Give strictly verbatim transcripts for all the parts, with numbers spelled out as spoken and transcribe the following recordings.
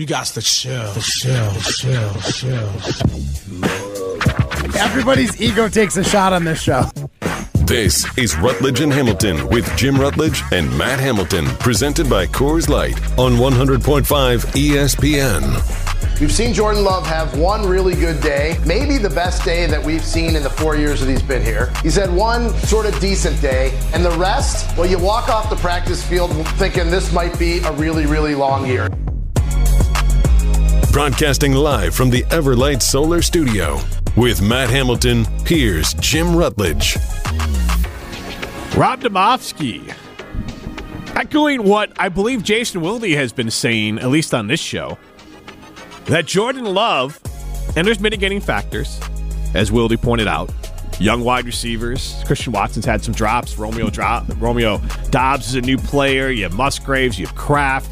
You got to chill, chill, chill, chill. Everybody's ego takes a shot on this show. This is Rutledge and Hamilton with Jim Rutledge and Matt Hamilton, presented by Coors Light on one hundred point five E S P N. We've seen Jordan Love have one really good day, maybe the best day that we've seen in the four years that he's been here. He's had one sort of decent day, and the rest, well, you walk off the practice field thinking this might be a really, really long year. Broadcasting live from the Everlight Solar Studio with Matt Hamilton, here's Jim Rutledge. Rob Demovsky, echoing what I believe Jason Wilde has been saying, at least on this show, that Jordan Love, and there's mitigating factors, as Wilde pointed out, young wide receivers, Christian Watson's had some drops, Romeo, drop, Romeo Doubs is a new player, you have Musgraves, you have Kraft.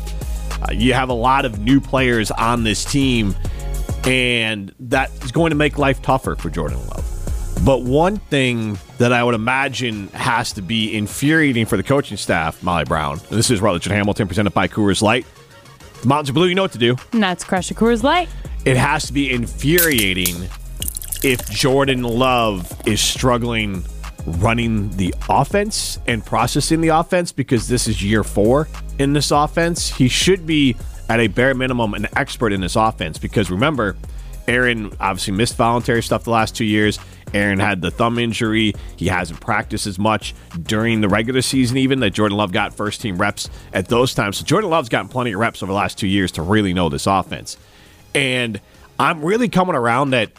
Uh, you have a lot of new players on this team, and that is going to make life tougher for Jordan Love. But one thing that I would imagine has to be infuriating for the coaching staff, Molly Brown, and this is Rutledge and Hamilton presented by Coors Light. The Mountains are blue, you know what to do. And that's crush a Coors Light. It has to be infuriating if Jordan Love is struggling running the offense and processing the offense, because this is year four in this offense. He should be, at a bare minimum, an expert in this offense, because remember, Aaron obviously missed voluntary stuff the last two years. Aaron had the thumb injury. He hasn't practiced as much during the regular season even that Jordan Love got first team reps at those times. So Jordan Love's gotten plenty of reps over the last two years to really know this offense. And I'm really coming around that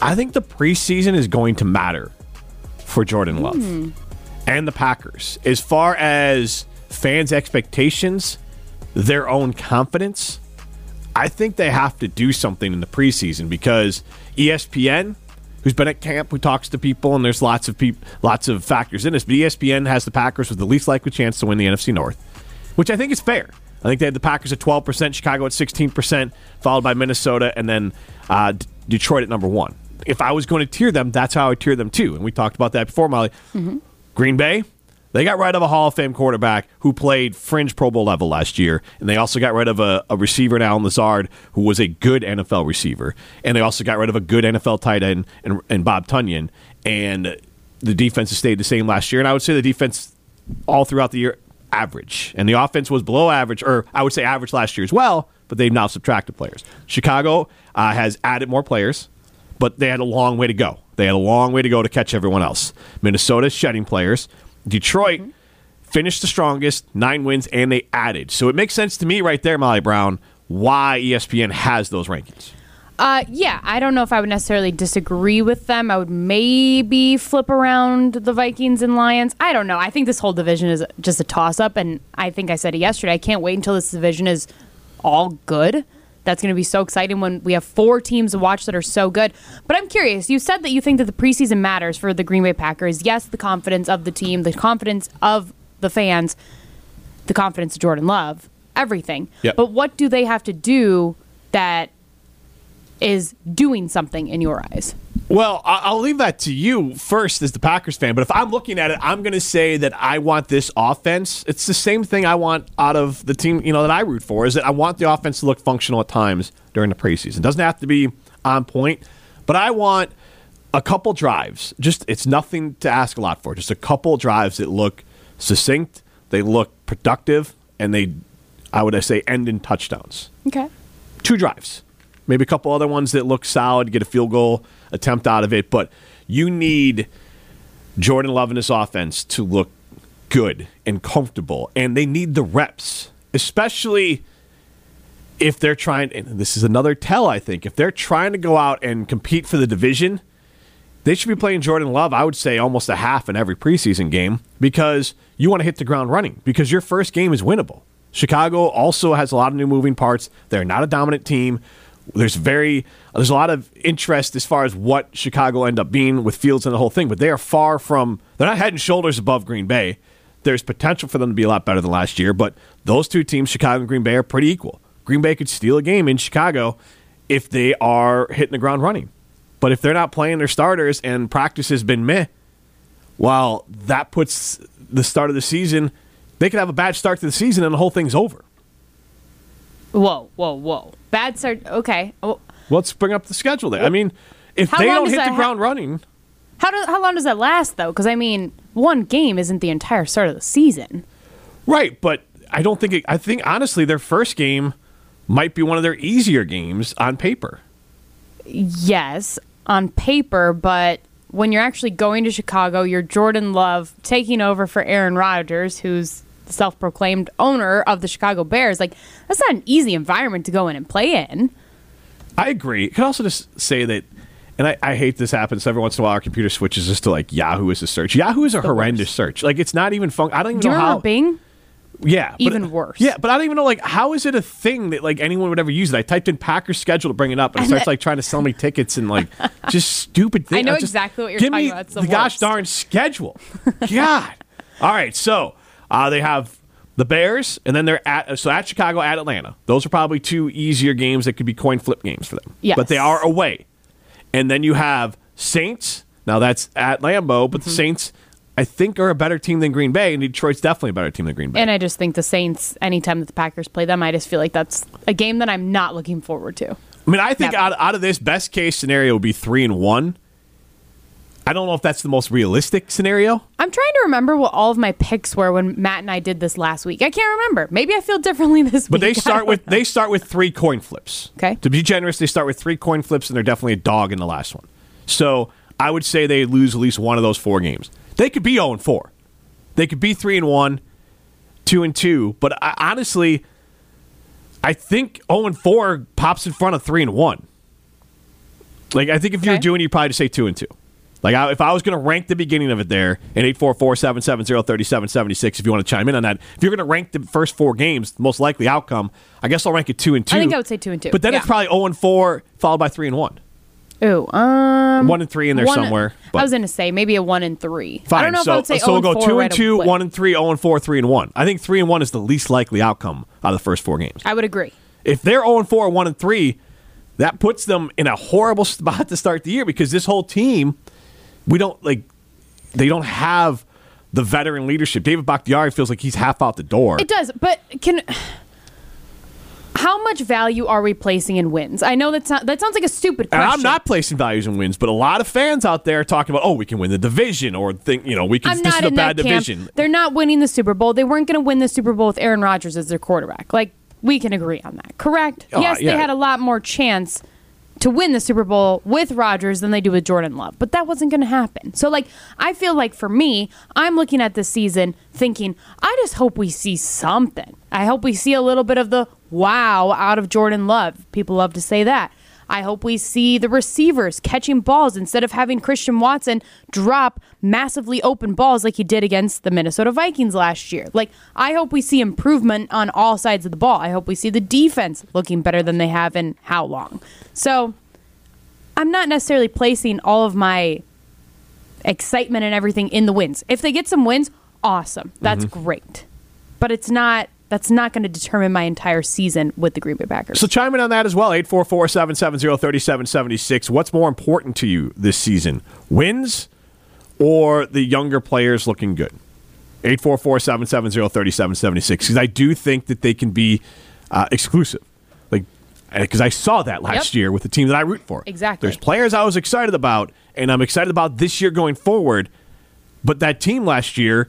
I think the preseason is going to matter for Jordan Love mm. and the Packers, as far as fans' expectations, their own confidence. I think they have to do something in the preseason, because E S P N, who's been at camp, who talks to people, and there's lots of peop- lots of factors in this, but E S P N has the Packers with the least likely chance to win the N F C North, which I think is fair. I think they had the Packers at twelve percent, Chicago at sixteen percent, followed by Minnesota, and then uh, D- Detroit at number one. If I was going to tier them, that's how I would tier them too. And we talked about that before, Molly. Mm-hmm. Green Bay, they got rid of a Hall of Fame quarterback who played fringe Pro Bowl level last year. And they also got rid of a, a receiver in Allen Lazard, who was a good N F L receiver. And they also got rid of a good N F L tight end and, and Bob Tunyon. And the defense has stayed the same last year. And I would say the defense all throughout the year, average. And the offense was below average, or I would say average last year as well, but they've now subtracted players. Chicago uh, has added more players, but they had a long way to go. They had a long way to go to catch everyone else. Minnesota's shedding players. Detroit mm-hmm. finished the strongest, nine wins, and they added. So it makes sense to me right there, Molly Brown, why E S P N has those rankings. Uh, yeah, I don't know if I would necessarily disagree with them. I would maybe flip around the Vikings and Lions. I don't know. I think this whole division is just a toss-up, and I think I said it yesterday. I can't wait until this division is all good. That's going to be so exciting when we have four teams to watch that are so good. But I'm curious. You said that you think that the preseason matters for the Green Bay Packers. Yes, the confidence of the team, the confidence of the fans, the confidence of Jordan Love, everything. Yep. But what do they have to do that is doing something in your eyes? Well, I'll leave that to you first as the Packers fan. But if I'm looking at it, I'm going to say that I want this offense. It's the same thing I want out of the team, you know, that I root for, is that I want the offense to look functional at times during the preseason. It doesn't have to be on point, but I want a couple drives. Just, it's nothing to ask a lot for. Just a couple drives that look succinct, they look productive, and they, I would say, end in touchdowns. Okay. Two drives. Maybe a couple other ones that look solid, get a field goal attempt out of it. But you need Jordan Love and his offense to look good and comfortable. And they need the reps, especially if they're trying, and this is another tell, I think, if they're trying to go out and compete for the division, they should be playing Jordan Love, I would say, almost a half in every preseason game, because you want to hit the ground running, because your first game is winnable. Chicago also has a lot of new moving parts. They're not a dominant team. There's very there's a lot of interest as far as what Chicago end up being with Fields and the whole thing, but they are far from, they're not head and shoulders above Green Bay. There's potential for them to be a lot better than last year, but those two teams, Chicago and Green Bay, are pretty equal. Green Bay could steal a game in Chicago if they are hitting the ground running. But if they're not playing their starters and practice has been meh, well, that puts the start of the season, they could have a bad start to the season and the whole thing's over. Whoa, whoa, whoa. Bad start. Okay. Oh. Let's bring up the schedule there. I mean, if how they don't hit the ground ha- running. How do, how long does that last, though? Because, I mean, one game isn't the entire start of the season. Right, but I don't think it, I think, honestly, their first game might be one of their easier games on paper. Yes, on paper, but when you're actually going to Chicago, you're Jordan Love taking over for Aaron Rodgers, who's the self-proclaimed owner of the Chicago Bears. Like, that's not an easy environment to go in and play in. I agree. I can also just say that, and I, I hate this happens every once in a while, our computer switches just to, like, Yahoo is a search. Yahoo is a horrendous search. Like, it's not even fun. I don't even know how. Do you remember Bing? Yeah. Even but, worse. Yeah, but I don't even know, like, how is it a thing that, like, anyone would ever use it? I typed in Packers schedule to bring it up, and it starts, like, trying to sell me tickets and, like, just stupid things. I know I just, exactly what you're give talking me about. It's the, the gosh darn schedule. God. All right, so uh, they have the Bears, and then they're at, so at Chicago, at Atlanta. Those are probably two easier games that could be coin flip games for them. Yes. But they are away. And then you have Saints. Now, that's at Lambeau, but mm-hmm. the Saints, I think, are a better team than Green Bay, and Detroit's definitely a better team than Green Bay. And I just think the Saints, anytime that the Packers play them, I just feel like that's a game that I'm not looking forward to. I mean, I think out, out of this, best case scenario would be three and one. I don't know if that's the most realistic scenario. I'm trying to remember what all of my picks were when Matt and I did this last week. I can't remember. Maybe I feel differently this but week. But they start with know. they start with three coin flips. Okay. To be generous, they start with three coin flips, and they're definitely a dog in the last one. So I would say they lose at least one of those four games. They could be oh and four. They could be three and one, two and two. But I, honestly, I think oh and four pops in front of three and one. Like, I think if okay. you're doing it, you'd probably just say two and two. Like, I, if I was going to rank the beginning of it there, and eight four four, seven seven zero, three seven seven six, if you want to chime in on that, if you're going to rank the first four games, the most likely outcome, I guess I'll rank it two and two. I think I would say two and two. But then yeah. it's probably oh and four, followed by three and one. Ooh, um, one and three in there one, somewhere. But I was going to say maybe a one and three. Fine. I don't know so, if I would say so. We'll go two and two, one and three, zero and four, three and one. I think three and one is the least likely outcome out of the first four games. I would agree. If they're zero and four, one and three, that puts them in a horrible spot to start the year because this whole team, we don't like, they don't have the veteran leadership. David Bakhtiari feels like he's half out the door. It does, but can. How much value are we placing in wins? I know that's not, that sounds like a stupid question. And I'm not placing values in wins, but a lot of fans out there are talking about, oh, we can win the division or think, you know, we can. I'm this is a bad division. Camp. They're not winning the Super Bowl. They weren't going to win the Super Bowl with Aaron Rodgers as their quarterback. Like, we can agree on that, correct? Uh, yes, yeah. They had a lot more chance to win the Super Bowl with Rodgers than they do with Jordan Love, but that wasn't going to happen. So, like, I feel like for me, I'm looking at this season thinking, I just hope we see something. I hope we see a little bit of the wow out of Jordan Love. People love to say that. I hope we see the receivers catching balls instead of having Christian Watson drop massively open balls like he did against the Minnesota Vikings last year. Like, I hope we see improvement on all sides of the ball. I hope we see the defense looking better than they have in how long. So I'm not necessarily placing all of my excitement and everything in the wins. If they get some wins, awesome. That's mm-hmm. great. But it's not... That's not going to determine my entire season with the Green Bay Packers. So chime in on that as well, eight four four, seven seven zero, three seven seven six. What's more important to you this season, wins or the younger players looking good? eight four four, seven seven zero, three seven seven six, because I do think that they can be uh, exclusive. Like, because I saw that last yep. year with the team that I root for. Exactly. There's players I was excited about, and I'm excited about this year going forward, but that team last year,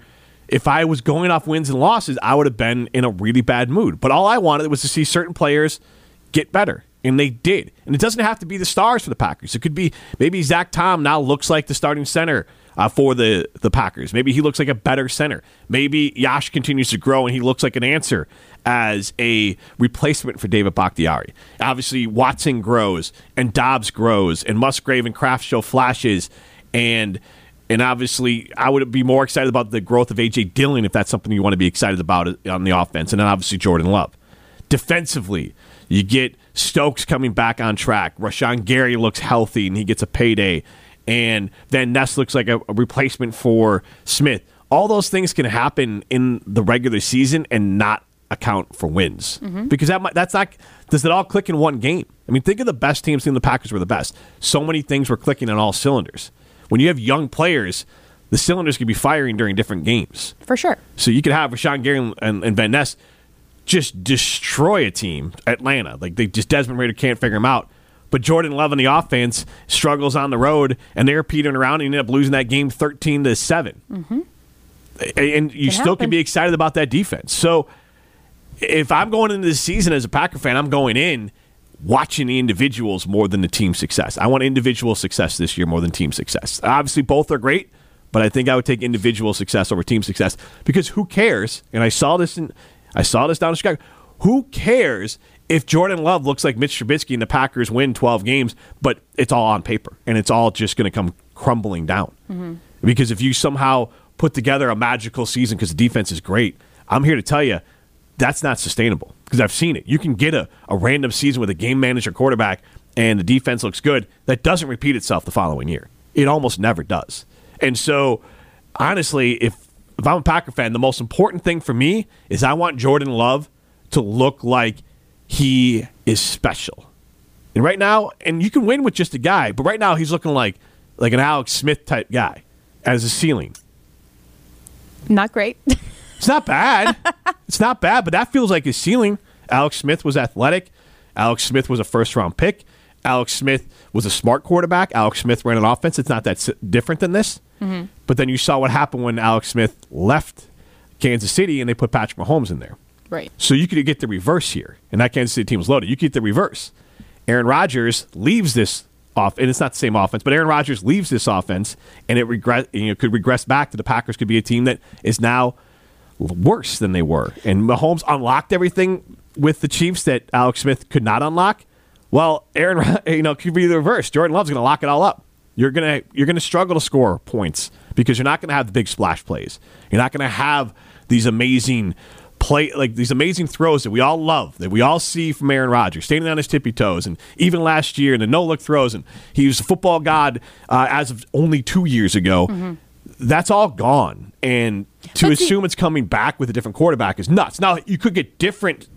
if I was going off wins and losses, I would have been in a really bad mood. But all I wanted was to see certain players get better, and they did. And it doesn't have to be the stars for the Packers. It could be maybe Zach Tom now looks like the starting center uh, for the, the Packers. Maybe he looks like a better center. Maybe Yash continues to grow, and he looks like an answer as a replacement for David Bakhtiari. Obviously, Watson grows, and Dobbs grows, and Musgrave and Kraft show flashes, and... And obviously, I would be more excited about the growth of A J. Dillon if that's something you want to be excited about on the offense. And then obviously, Jordan Love. Defensively, you get Stokes coming back on track. Rashawn Gary looks healthy, and he gets a payday. And Van Ness looks like a, a replacement for Smith. All those things can happen in the regular season and not account for wins. Mm-hmm. Because that might, that's not, does it all click in one game? I mean, think of the best teams in the Packers were the best. So many things were clicking on all cylinders. When you have young players, the cylinders could be firing during different games. For sure. So you could have Rashawn Gary and, and Van Ness just destroy a team, Atlanta. Like, they just, Desmond Ridder can't figure him out. But Jordan Love and the offense struggles on the road, and they're petering around and ended up losing that game thirteen to seven. Mm-hmm. And you it still happened. Can be excited about that defense. So if I'm going into this season as a Packer fan, I'm going in watching the individuals more than the team success. I want individual success this year more than team success. Obviously, both are great, but I think I would take individual success over team success because who cares? And I saw this in, I saw this down in Chicago. Who cares if Jordan Love looks like Mitch Trubisky and the Packers win twelve games, but it's all on paper and it's all just going to come crumbling down? Mm-hmm. Because if you somehow put together a magical season because the defense is great, I'm here to tell you that's not sustainable because I've seen it. You can get a, a random season with a game manager quarterback and the defense looks good. That doesn't repeat itself the following year. It almost never does. And so, honestly, if, if I'm a Packer fan, the most important thing for me is I want Jordan Love to look like he is special. And right now, and you can win with just a guy, but right now he's looking like like an Alex Smith type guy as a ceiling. Not great. It's not bad. It's not bad, but that feels like his ceiling. Alex Smith was athletic. Alex Smith was a first-round pick. Alex Smith was a smart quarterback. Alex Smith ran an offense. It's not that different than this. Mm-hmm. But then you saw what happened when Alex Smith left Kansas City and they put Patrick Mahomes in there. Right. So you could get the reverse here. And that Kansas City team was loaded. You could get the reverse. Aaron Rodgers leaves this off, and it's not the same offense, but Aaron Rodgers leaves this offense, and it regress, you know, could regress back to the Packers could be a team that is now worse than they were. And Mahomes unlocked everything with the Chiefs that Alex Smith could not unlock. Well, Aaron, you know, could be the reverse. Jordan Love's going to lock it all up. You're gonna you're gonna struggle to score points because you're not going to have the big splash plays. You're not going to have these amazing play like these amazing throws that we all love, that we all see from Aaron Rodgers, standing on his tippy toes, and even last year in the no-look throws, and he was a football god uh, as of only two years ago. Mm-hmm. That's all gone, and to but assume the- it's coming back with a different quarterback is nuts. Now, you could get different,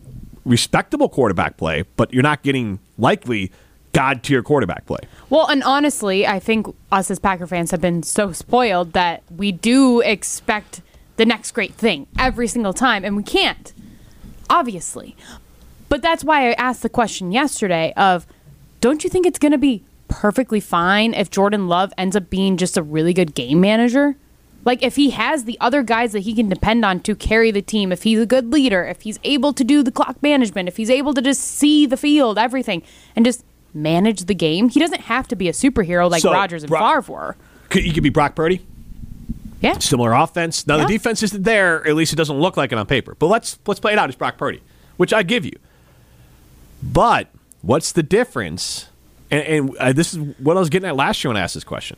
respectable quarterback play, but you're not getting likely God-tier quarterback play. Well, and honestly, I think us as Packer fans have been so spoiled that we do expect the next great thing every single time, and we can't, obviously. But that's why I asked the question yesterday of, don't you think it's going to be perfectly fine if Jordan Love ends up being just a really good game manager? Like, if he has the other guys that he can depend on to carry the team, if he's a good leader, if he's able to do the clock management, if he's able to just see the field, everything, and just manage the game. He doesn't have to be a superhero like so, Rodgers and Bro- Favre were. Could, you could be Brock Purdy. Yeah. Similar offense. Now, yeah. The defense isn't there. At least it doesn't look like it on paper. But let's let's play it out. It's Brock Purdy, which I give you. But what's the difference? And, and uh, this is what I was getting at last year when I asked this question.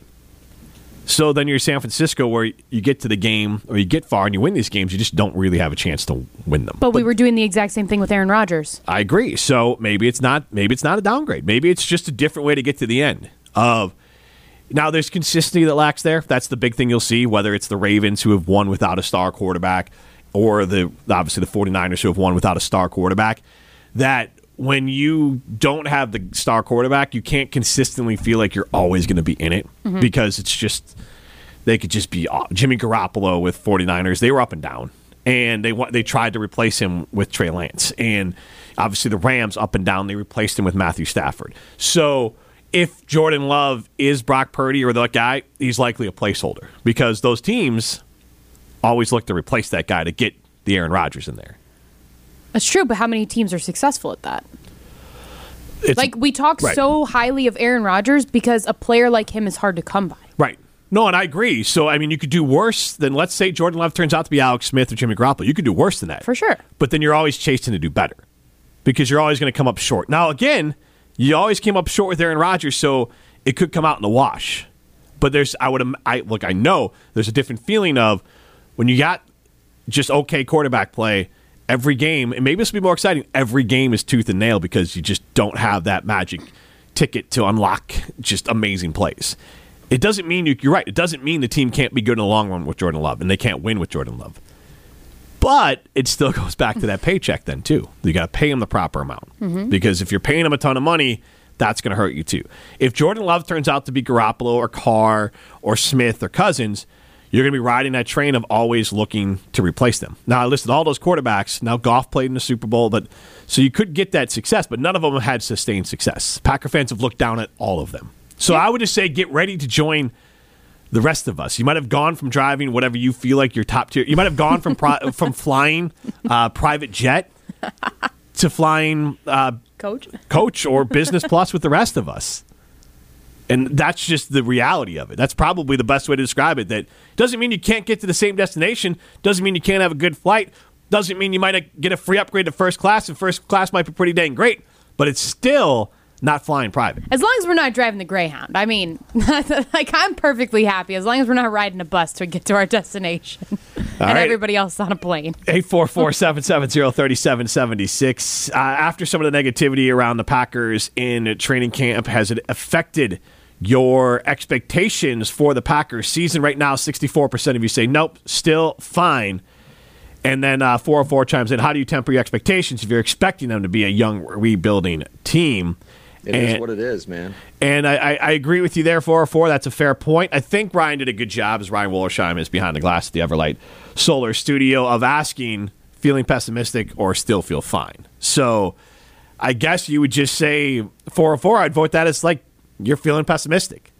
So then you're San Francisco where you get to the game or you get far and you win these games. You just don't really have a chance to win them. But, but we were doing the exact same thing with Aaron Rodgers. I agree. So maybe it's not maybe it's not a downgrade. Maybe it's just a different way to get to the end of. Now, there's consistency that lacks there. That's the big thing you'll see, whether it's the Ravens who have won without a star quarterback or the obviously the 49ers who have won without a star quarterback, that when you don't have the star quarterback, you can't consistently feel like you're always going to be in it mm-hmm. because it's just they could just be off. Jimmy Garoppolo with 49ers. They were up and down, and they they tried to replace him with Trey Lance. And obviously the Rams up and down. They replaced him with Matthew Stafford. So if Jordan Love is Brock Purdy or that guy, he's likely a placeholder because those teams always look to replace that guy to get the Aaron Rodgers in there. That's true, but how many teams are successful at that? It's, like, we talk right. so highly of Aaron Rodgers because a player like him is hard to come by. Right. No, and I agree. So, I mean, you could do worse than, let's say Jordan Love turns out to be Alex Smith or Jimmy Garoppolo. You could do worse than that. For sure. But then you're always chasing to do better because you're always going to come up short. Now, again, you always came up short with Aaron Rodgers, so it could come out in the wash. But there's, I would, I look, I know there's a different feeling of when you got just okay quarterback play every game, and maybe this will be more exciting, every game is tooth and nail because you just don't have that magic ticket to unlock just amazing plays. It doesn't mean, you, you're right, it doesn't mean the team can't be good in the long run with Jordan Love, and they can't win with Jordan Love. But it still goes back to that paycheck then, too. You got to pay him the proper amount. Mm-hmm. Because if you're paying him a ton of money, that's going to hurt you, too. If Jordan Love turns out to be Garoppolo or Carr or Smith or Cousins, you're going to be riding that train of always looking to replace them. Now, I listed all those quarterbacks. Now, Goff played in the Super Bowl. But, so you could get that success, but none of them had sustained success. Packer fans have looked down at all of them. So yeah. I would just say get ready to join the rest of us. You might have gone from driving whatever you feel like your top tier. You might have gone from pri- from flying uh, private jet to flying uh, coach, coach or business plus with the rest of us. And that's just the reality of it. That's probably the best way to describe it. That doesn't mean you can't get to the same destination. Doesn't mean you can't have a good flight. Doesn't mean you might get a free upgrade to first class, and first class might be pretty dang great. But it's still not flying private. As long as we're not driving the Greyhound. I mean, like, I'm perfectly happy as long as we're not riding a bus to get to our destination. and right. Everybody else on a plane. eight four four, seven seven zero, three seven seven six. Uh, after some of the negativity around the Packers in training camp, has it affected your expectations for the Packers season? Right now, sixty-four percent of you say, nope, still fine. And then uh, four oh four chimes in, how do you temper your expectations if you're expecting them to be a young, rebuilding team? It and, is what it is, man. And I, I, I agree with you there, four oh four. That's a fair point. I think Ryan did a good job, as Ryan Wollersheim is behind the glass at the Everlight Solar Studio, of asking, feeling pessimistic or still feel fine. So I guess you would just say four oh four. I'd vote that as, like, you're feeling pessimistic.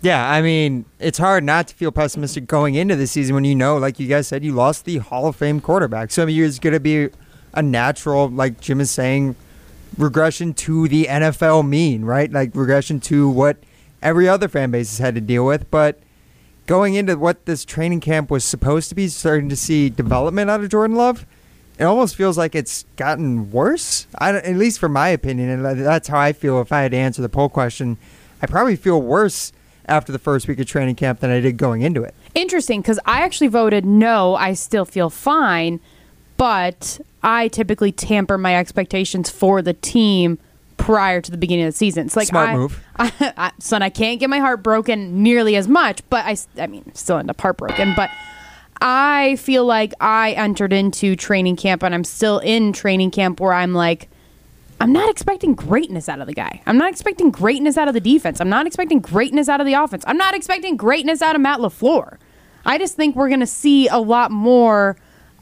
Yeah, I mean, it's hard not to feel pessimistic going into the season when you know, like you guys said, you lost the Hall of Fame quarterback. So I mean, it's going to be a natural, like Jim is saying, regression to the N F L mean, right? Like regression to what every other fan base has had to deal with. But going into what this training camp was supposed to be, starting to see development out of Jordan Love, it almost feels like it's gotten worse, I at least from my opinion. And that's how I feel if I had to answer the poll question. I probably feel worse after the first week of training camp than I did going into it. Interesting, because I actually voted no, I still feel fine. But I typically tamper my expectations for the team prior to the beginning of the season. It's like Smart I, move. I, I, son, I can't get my heart broken nearly as much, but I, I mean, still end up heartbroken. But I feel like I entered into training camp, and I'm still in training camp where I'm like, I'm not expecting greatness out of the guy. I'm not expecting greatness out of the defense. I'm not expecting greatness out of the offense. I'm not expecting greatness out of Matt LaFleur. I just think we're going to see a lot more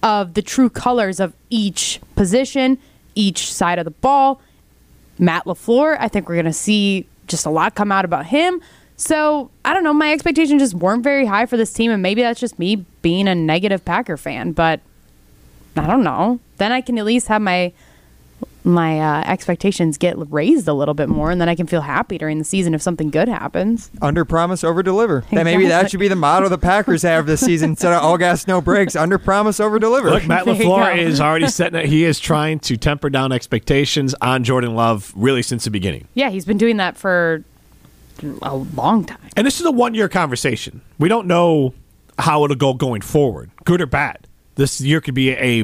of the true colors of each position, each side of the ball. Matt LaFleur, I think we're going to see just a lot come out about him. So, I don't know, my expectations just weren't very high for this team, and maybe that's just me being a negative Packer fan, but I don't know. Then I can at least have my my uh, expectations get raised a little bit more, and then I can feel happy during the season if something good happens. Under promise, over deliver. Exactly. That maybe that should be the motto the Packers have this season instead of all gas, no breaks. Under promise, over deliver. Look, Matt LaFleur is already setting it. He is trying to temper down expectations on Jordan Love really since the beginning. Yeah, he's been doing that for a long time. And this is a one-year conversation. We don't know how it'll go going forward, good or bad. This year could be a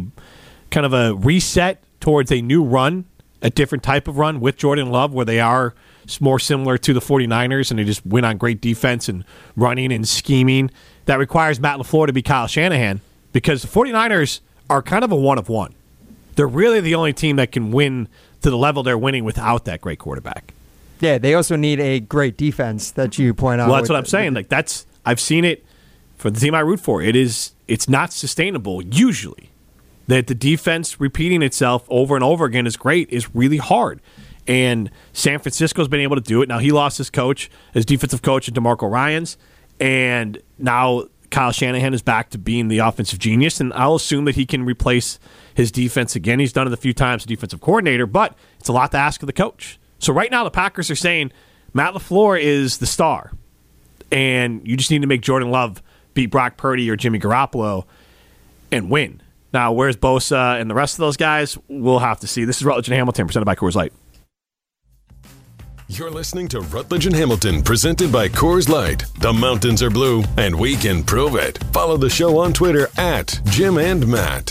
kind of a reset towards a new run, a different type of run with Jordan Love, where they are more similar to the 49ers and they just win on great defense and running and scheming. That requires Matt LaFleur to be Kyle Shanahan, because the 49ers are kind of a one-of-one. They're really the only team that can win to the level they're winning without that great quarterback. Yeah, they also need a great defense that you point out. Well, that's what I'm saying. Like that's I've seen it for the team I root for. It is it's not sustainable usually. That the defense repeating itself over and over again is great, is really hard. And San Francisco's been able to do it. Now, he lost his coach, his defensive coach, and DeMarco Ryans. And now Kyle Shanahan is back to being the offensive genius. And I'll assume that he can replace his defense again. He's done it a few times, defensive coordinator, but it's a lot to ask of the coach. So right now the Packers are saying Matt LaFleur is the star. And you just need to make Jordan Love beat Brock Purdy or Jimmy Garoppolo and win. Now, where's Bosa and the rest of those guys? We'll have to see. This is Rutledge and Hamilton, presented by Coors Light. You're listening to Rutledge and Hamilton, presented by Coors Light. The mountains are blue, and we can prove it. Follow the show on Twitter at Jim and Matt.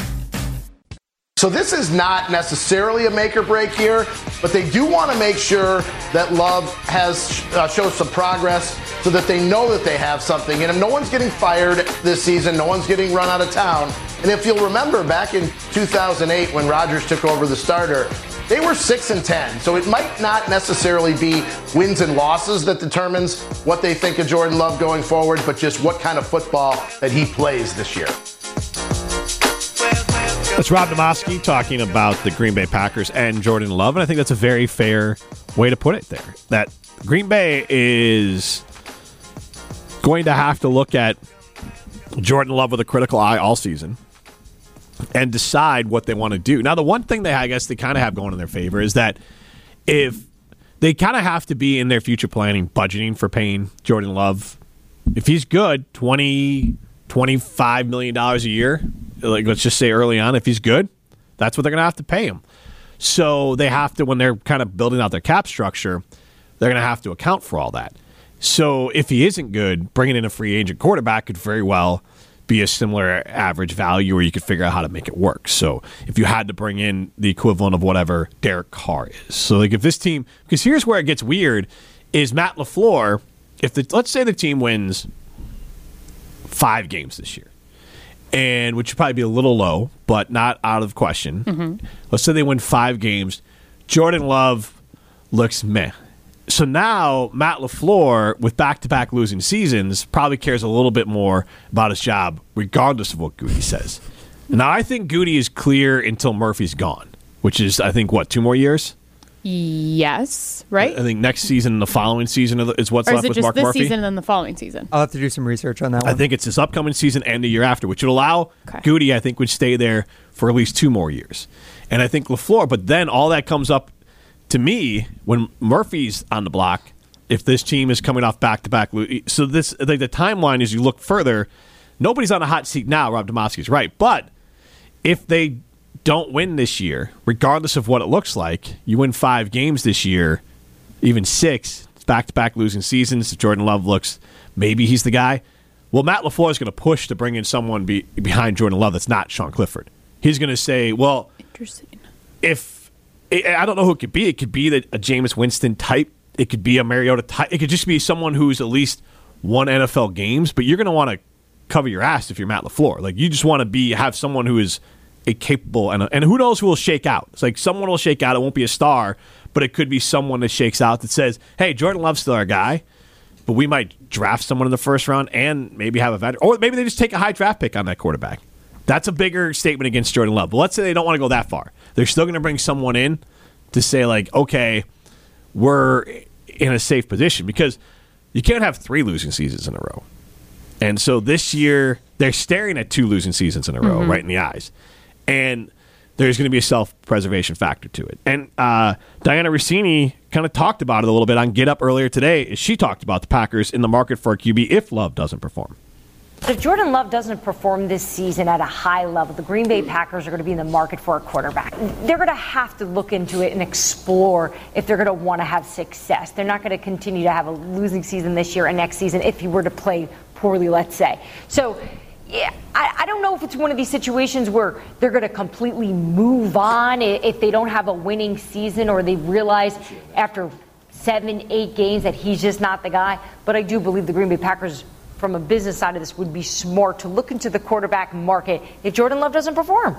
So this is not necessarily a make or break here, but they do want to make sure that Love has uh, shows some progress so that they know that they have something. And if no one's getting fired this season, no one's getting run out of town. And if you'll remember back in two thousand eight when Rodgers took over the starter, They were six and ten, so it might not necessarily be wins and losses that determines what they think of Jordan Love going forward, but just what kind of football that he plays this year. That's Rob Demovsky talking about the Green Bay Packers and Jordan Love, and I think that's a very fair way to put it there. That Green Bay is going to have to look at Jordan Love with a critical eye all season and decide what they want to do. Now, the one thing they I guess they kind of have going in their favor is that if they kind of have to be in their future planning, budgeting for paying Jordan Love, if he's good, twenty, twenty-five million dollars a year, like let's just say early on, if he's good, that's what they're going to have to pay him. So they have to, when they're kind of building out their cap structure, they're going to have to account for all that. So if he isn't good, bringing in a free agent quarterback could very well be a similar average value, or you could figure out how to make it work. So if you had to bring in the equivalent of whatever Derek Carr is. So like if this team, because here's where it gets weird, is Matt LaFleur, if the, let's say the team wins five games this year, and which would probably be a little low, but not out of question. Mm-hmm. Let's say they win five games. Jordan Love looks meh. So now Matt LaFleur, with back-to-back losing seasons, probably cares a little bit more about his job, regardless of what Goody says. Now, I think Goody is clear until Murphy's gone, which is, I think, what, two more years? Yes, right? I think next season and the following season is what's left with Mark Murphy. Or is it just this season and then the following season? I'll have to do some research on that one. I think it's this upcoming season and the year after, which would allow okay. Goody, I think, would stay there for at least two more years. And I think LaFleur, but then all that comes up to me when Murphy's on the block, if this team is coming off back-to-back. So this, like the timeline as you look further, nobody's on a hot seat now, Rob Demovsky's right, but if they don't win this year, regardless of what it looks like, you win five games this year, even six, it's back-to-back losing seasons. If Jordan Love looks, maybe he's the guy. Well, Matt LaFleur is going to push to bring in someone be, behind Jordan Love that's not Sean Clifford. He's going to say, well, interesting. if I don't know who it could be. It could be that a Jameis Winston type. It could be a Mariota type. It could just be someone who's at least won N F L games, but you're going to want to cover your ass if you're Matt LaFleur. Like, you just want to be have someone who is a capable, and, and who knows who will shake out. It's like someone will shake out. It won't be a star, but it could be someone that shakes out that says, hey, Jordan Love's still our guy, but we might draft someone in the first round and maybe have a veteran. Or maybe they just take a high draft pick on that quarterback. That's a bigger statement against Jordan Love. But let's say they don't want to go that far. They're still going to bring someone in to say, like, okay, we're in a safe position, because you can't have three losing seasons in a row. And so this year, they're staring at two losing seasons in a row, mm-hmm. right in the eyes. And there's going to be a self-preservation factor to it. And uh, Diana Rossini kind of talked about it a little bit on Get Up earlier today. She talked about the Packers in the market for a Q B if Love doesn't perform. If Jordan Love doesn't perform this season at a high level, the Green Bay Packers are going to be in the market for a quarterback. They're going to have to look into it and explore if they're going to want to have success. They're not going to continue to have a losing season this year and next season if he were to play poorly, let's say. So, yeah, I, I don't know if it's one of these situations where they're going to completely move on if they don't have a winning season, or they realize after seven, eight games that he's just not the guy. But I do believe the Green Bay Packers, from a business side of this, would be smart to look into the quarterback market if Jordan Love doesn't perform.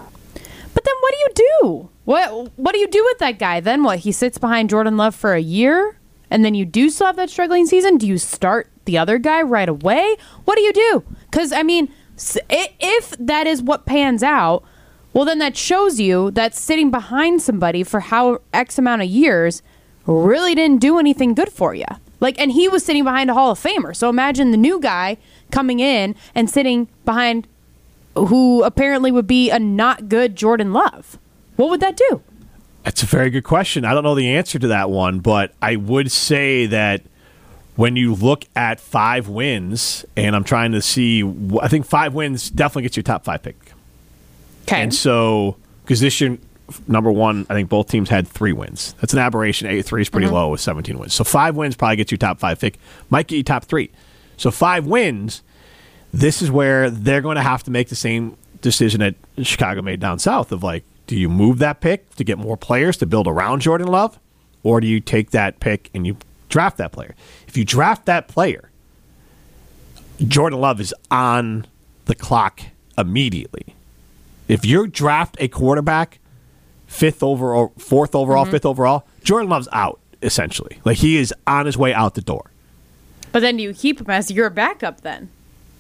But then what do you do? What what do you do with that guy? Then what? He sits behind Jordan Love for a year, and then you do still have that struggling season? Do you start the other guy right away? What do you do? Because, I mean, if that is what pans out, well, then that shows you that sitting behind somebody for how X amount of years really didn't do anything good for you. Like, and he was sitting behind a Hall of Famer. So imagine the new guy coming in and sitting behind who apparently would be a not good Jordan Love. What would that do? That's a very good question. I don't know the answer to that one, but I would say that when you look at five wins, and I'm trying to see, I think five wins definitely gets your top five pick. Okay. And so, because this year, number one, I think both teams had three wins. That's an aberration. Eight, three is pretty mm-hmm. low with seventeen wins. So five wins probably gets you top five pick. Might get you top three. So five wins, this is where they're going to have to make the same decision that Chicago made down south of, like, do you move that pick to get more players to build around Jordan Love, or do you take that pick and you draft that player? If you draft that player, Jordan Love is on the clock immediately. If you draft a quarterback fifth overall, fourth overall, mm-hmm. fifth overall, Jordan Love's out, essentially. Like, he is on his way out the door. But then you keep him as your backup then.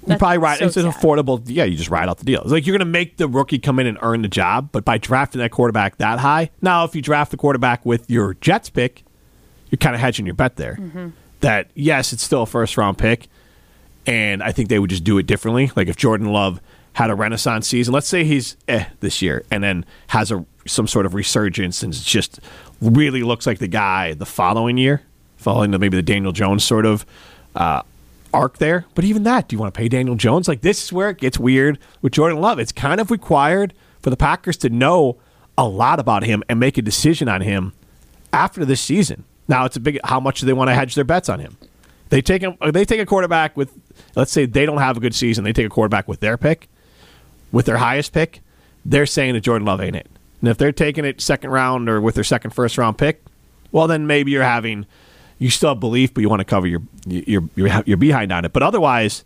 That's you probably ride. So it's an affordable. Yeah, you just ride out the deal. It's like you're going to make the rookie come in and earn the job, but by drafting that quarterback that high. Now, if you draft the quarterback with your Jets pick, you're kind of hedging your bet there. Mm-hmm. That, yes, it's still a first-round pick, and I think they would just do it differently. Like, if Jordan Love had a renaissance season, let's say he's eh this year, and then has a some sort of resurgence and just really looks like the guy the following year, following the, maybe the Daniel Jones sort of uh arc there. But even that, do you want to pay Daniel Jones? Like, this is where it gets weird with Jordan Love. It's kind of required for the Packers to know a lot about him and make a decision on him after this season. Now, it's a big, how much do they want to hedge their bets on him? They take him, they take a quarterback with, let's say they don't have a good season, they take a quarterback with their pick, with their highest pick, they're saying that Jordan Love ain't it. And if they're taking it second round or with their second first round pick, well, then maybe you're having, you still have belief, but you want to cover your your your, your behind on it. But otherwise,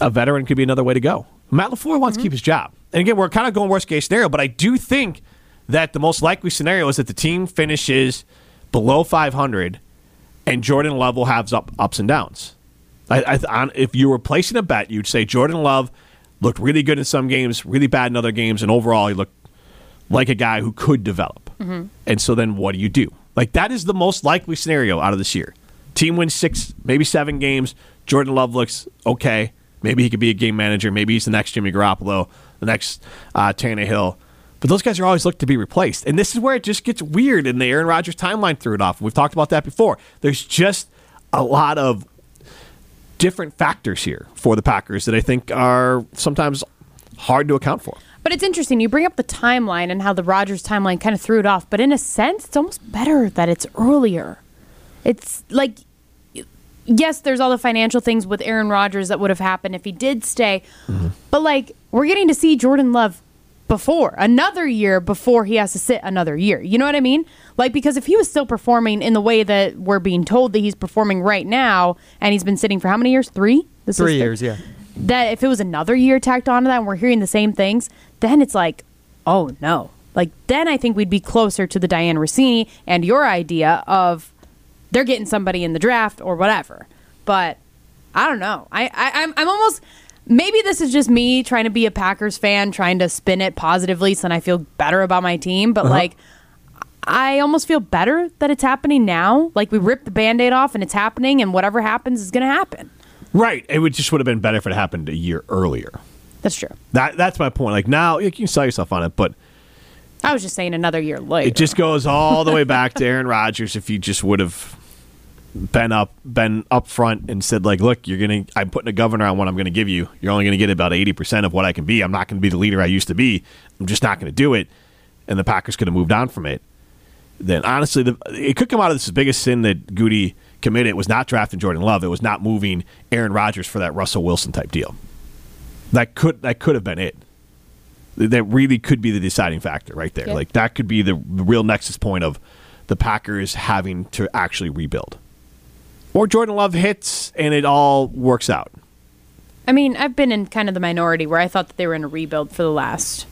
a veteran could be another way to go. Matt LaFleur wants mm-hmm. to keep his job. And again, we're kind of going worst-case scenario, but I do think that the most likely scenario is that the team finishes below five hundred and Jordan Love will have up, ups and downs. I, I, on, if you were placing a bet, you'd say Jordan Love looked really good in some games, really bad in other games, and overall he looked like a guy who could develop. Mm-hmm. And so then what do you do? Like, that is the most likely scenario out of this year. Team wins six, maybe seven games. Jordan Love looks okay. Maybe he could be a game manager. Maybe he's the next Jimmy Garoppolo, the next uh, Tannehill. But those guys are always looked to be replaced. And this is where it just gets weird, and the Aaron Rodgers timeline threw it off. We've talked about that before. There's just a lot of different factors here for the Packers that I think are sometimes hard to account for. But it's interesting. You bring up the timeline and how the Rodgers timeline kind of threw it off. But in a sense, it's almost better that it's earlier. It's like, yes, there's all the financial things with Aaron Rodgers that would have happened if he did stay. Mm-hmm. But, like, we're getting to see Jordan Love before, another year before he has to sit another year. You know what I mean? Like, because if he was still performing in the way that we're being told that he's performing right now, and he's been sitting for how many years? Three? This Three years, yeah. That if it was another year tacked onto that and we're hearing the same things, then it's like, oh no. Like, then I think we'd be closer to the Diane Rossini and your idea of they're getting somebody in the draft or whatever. But I don't know. I, I, I'm, I'm almost, maybe this is just me trying to be a Packers fan, trying to spin it positively so then I feel better about my team. But uh-huh. like, I almost feel better that it's happening now. Like, we ripped the Band-Aid off and it's happening, and whatever happens is going to happen. Right. It would just would have been better if it happened a year earlier. That's true. That That's my point. Like, now, you can sell yourself on it, but I was just saying another year later. It just goes all the way back to Aaron Rodgers. If you just would have been up been up front and said, like, look, you're gonna I'm putting a governor on what I'm going to give you. You're only going to get about eighty percent of what I can be. I'm not going to be the leader I used to be. I'm just not going to do it. And the Packers could have moved on from it. Then, honestly, the, it could come out of this. The biggest sin that Goody committed was not drafting Jordan Love. It was not moving Aaron Rodgers for that Russell Wilson type deal. That could that could have been it. That really could be the deciding factor right there. Yeah. Like, that could be the real nexus point of the Packers having to actually rebuild. Or Jordan Love hits and it all works out. I mean, I've been in kind of the minority where I thought that they were in a rebuild for the last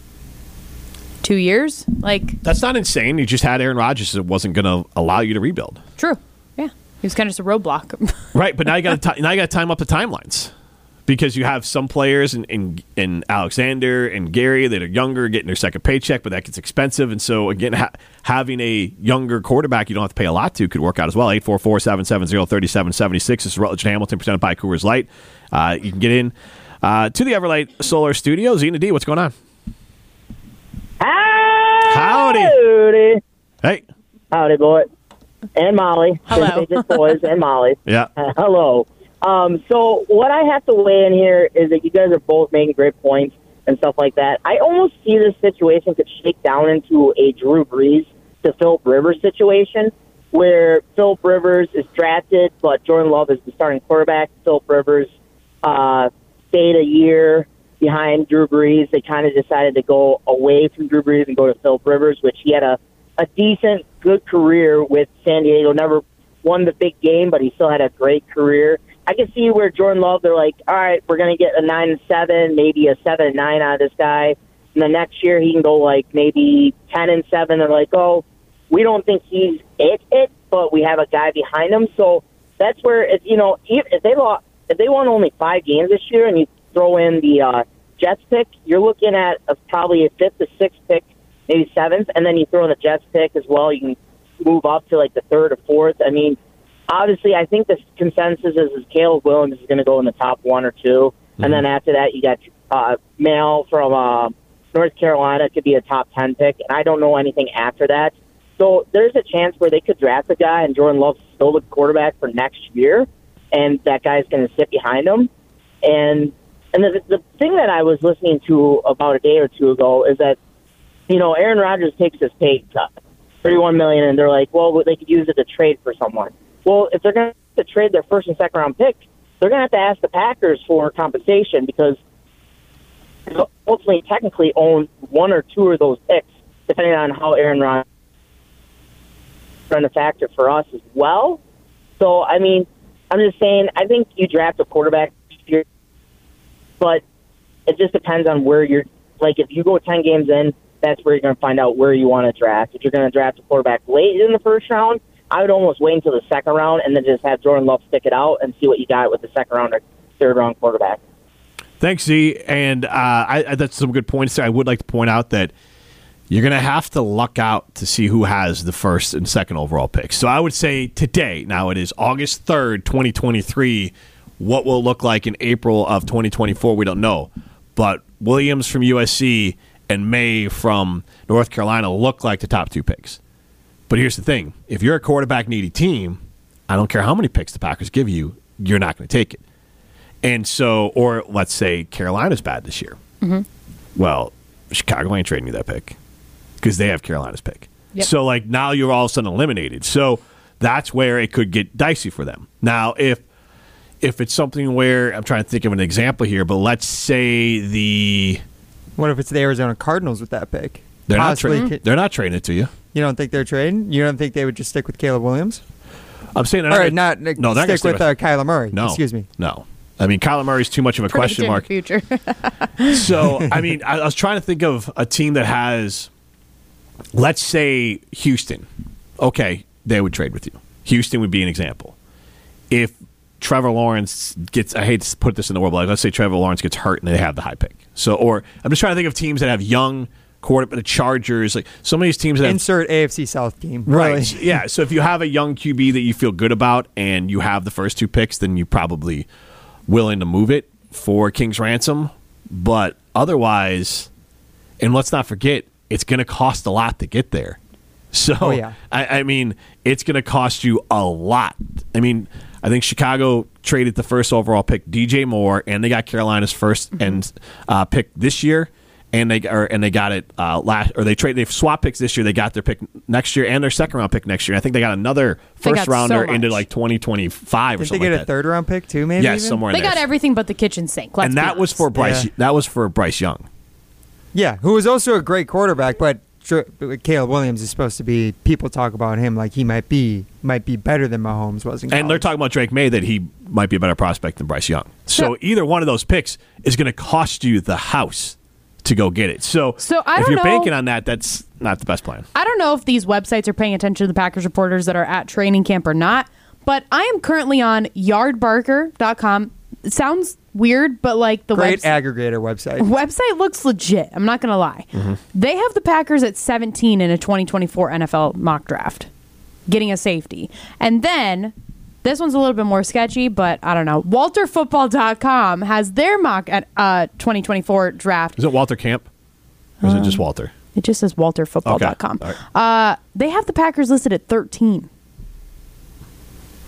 two years. Like, that's not insane. You just had Aaron Rodgers that wasn't going to allow you to rebuild. True. Yeah. He was kind of just a roadblock. Right, but now you got to now you got to time up the timelines. Because you have some players in, in, in Alexander and Gary that are younger, getting their second paycheck, but that gets expensive. And so, again, ha- having a younger quarterback you don't have to pay a lot to could work out as well. eight four four, seven seven zero, three seven seven six. This is Rutledge and Hamilton, presented by Coors Light. Uh, you can get in uh, to the Everlight Solar Studio. Zena D, what's going on? Howdy. Howdy. Hey. Howdy, boy. And Molly. Hello. Just boys and Molly. Yeah. Uh, hello. Um, so what I have to weigh in here is that you guys are both making great points and stuff like that. I almost see this situation could shake down into a Drew Brees to Philip Rivers situation where Philip Rivers is drafted, but Jordan Love is the starting quarterback. Philip Rivers uh, stayed a year behind Drew Brees. They kind of decided to go away from Drew Brees and go to Philip Rivers, which he had a, a decent, good career with San Diego. Never won the big game, but he still had a great career. I can see where Jordan Love, they're like, all right, we're going to get a nine and seven, maybe a seven and nine out of this guy. and the next year he can go like maybe ten and seven. They're like, oh, we don't think he's it, it, but we have a guy behind him. So that's where, if, you know, if they lost, if they won only five games this year and you throw in the uh, Jets pick, you're looking at a, probably a fifth to sixth pick, maybe seventh, and then you throw in the Jets pick as well. You can move up to like the third or fourth. I mean, obviously, I think the consensus is, is Caleb Williams is going to go in the top one or two, mm-hmm. and then after that, you got uh, Mal from uh, North Carolina could be a top ten pick, and I don't know anything after that. So there's a chance where they could draft a guy, and Jordan Love's still the quarterback for next year, and that guy's going to sit behind him. And and the, the thing that I was listening to about a day or two ago is that, you know, Aaron Rodgers takes his pay cut, thirty-one million dollars, and they're like, well, they could use it to trade for someone. Well, if they're going to trade their first and second round pick, they're going to have to ask the Packers for compensation because they ultimately technically own one or two of those picks, depending on how Aaron Rodgers is going to factor for us as well. So, I mean, I'm just saying, I think you draft a quarterback next year, but it just depends on where you're – like, if you go ten games in, that's where you're going to find out where you want to draft. If you're going to draft a quarterback late in the first round, I would almost wait until the second round and then just have Jordan Love stick it out and see what you got with the second round or third round quarterback. Thanks, Z. And uh, I, I, that's some good points. I would like to point out that you're going to have to luck out to see who has the first and second overall picks. So I would say today, now it is August third, twenty twenty-three, what will look like in April of twenty twenty-four, we don't know. But Williams from U S C and May from North Carolina look like the top two picks. But here's the thing. If you're a quarterback-needy team, I don't care how many picks the Packers give you, you're not going to take it. And so, or let's say Carolina's bad this year. Mm-hmm. Well, Chicago ain't trading you that pick because they have Carolina's pick. Yep. So, like, now you're all of a sudden eliminated. So that's where it could get dicey for them. Now, if if it's something where, I'm trying to think of an example here, but let's say the... What if it's the Arizona Cardinals with that pick? They're not, tra- could- they're not trading it to you. You don't think they're trading? You don't think they would just stick with Caleb Williams? I'm saying... All right, not no, stick, stick with, with uh, Kyler Murray. No. Excuse me. No. I mean, Kyler Murray's too much of a question in mark. The future. So, I mean, I, I was trying to think of a team that has, let's say, Houston. Okay, they would trade with you. Houston would be an example. If Trevor Lawrence gets... I hate to put this in the world, but let's say Trevor Lawrence gets hurt and they have the high pick. So, or I'm just trying to think of teams that have young... quarterback, the Chargers, like some of these teams that insert have, A F C South team, really. Right? Yeah. So if you have a young Q B that you feel good about, and you have the first two picks, then you're probably willing to move it for King's ransom. But otherwise, and let's not forget, it's going to cost a lot to get there. So oh, yeah. I, I mean, it's going to cost you a lot. I mean, I think Chicago traded the first overall pick, D J Moore, and they got Carolina's first mm-hmm. and uh, pick this year. And they or, and they got it uh, last, or they trade they swap picks this year. They got their pick next year and their second round pick next year. I think they got another first got rounder so into like twenty twenty five or something. Did they get like a that. third round pick too? Maybe yes, even? somewhere. They in got there. everything but the kitchen sink. Let's and that was for Bryce. Yeah. That was for Bryce Young. Yeah, who was also a great quarterback, but Caleb Williams is supposed to be. People talk about him like he might be might be better than Mahomes was. In college. And they're talking about Drake May that he might be a better prospect than Bryce Young. So yeah. either one of those picks is going to cost you the house. To go get it. So, so I if you're know, banking on that, that's not the best plan. I don't know if these websites are paying attention to the Packers reporters that are at training camp or not, but I am currently on yard barker dot com. It sounds weird, but like the Great website, aggregator website. Website looks legit. I'm not going to lie. Mm-hmm. They have the Packers at seventeen in a twenty twenty-four N F L mock draft, getting a safety. And then... This one's a little bit more sketchy, but I don't know. walter football dot com has their mock at uh, twenty twenty-four draft. Is it Walter Camp? Or is um, it just Walter? It just says walter football dot com. Okay. Right. Uh, they have the Packers listed at thirteen.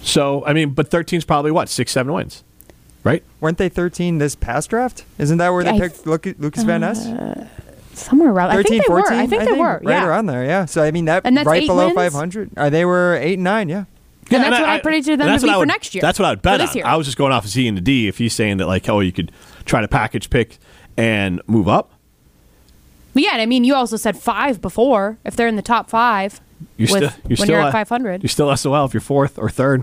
So, I mean, but thirteen's probably what? Six, seven wins, right? Weren't they thirteen this past draft? Isn't that where they I picked th- Lucas Van Ness? Uh, Somewhere around, thirteen, I think they fourteen, were. I think I they think were, yeah. Right around there, yeah. So, I mean, that right below wins? five hundred. Uh, they were eight and nine, yeah. Yeah, and that's and what I, I predicted them to be would, for next year. That's what I would bet on. I was just going off of Z and the D. If he's saying that, like, oh, you could try to package pick and move up. But yeah, I mean, you also said five before. If they're in the top five, you're with, still, you're when still you're at five hundred. You're still S O L if you're fourth or third.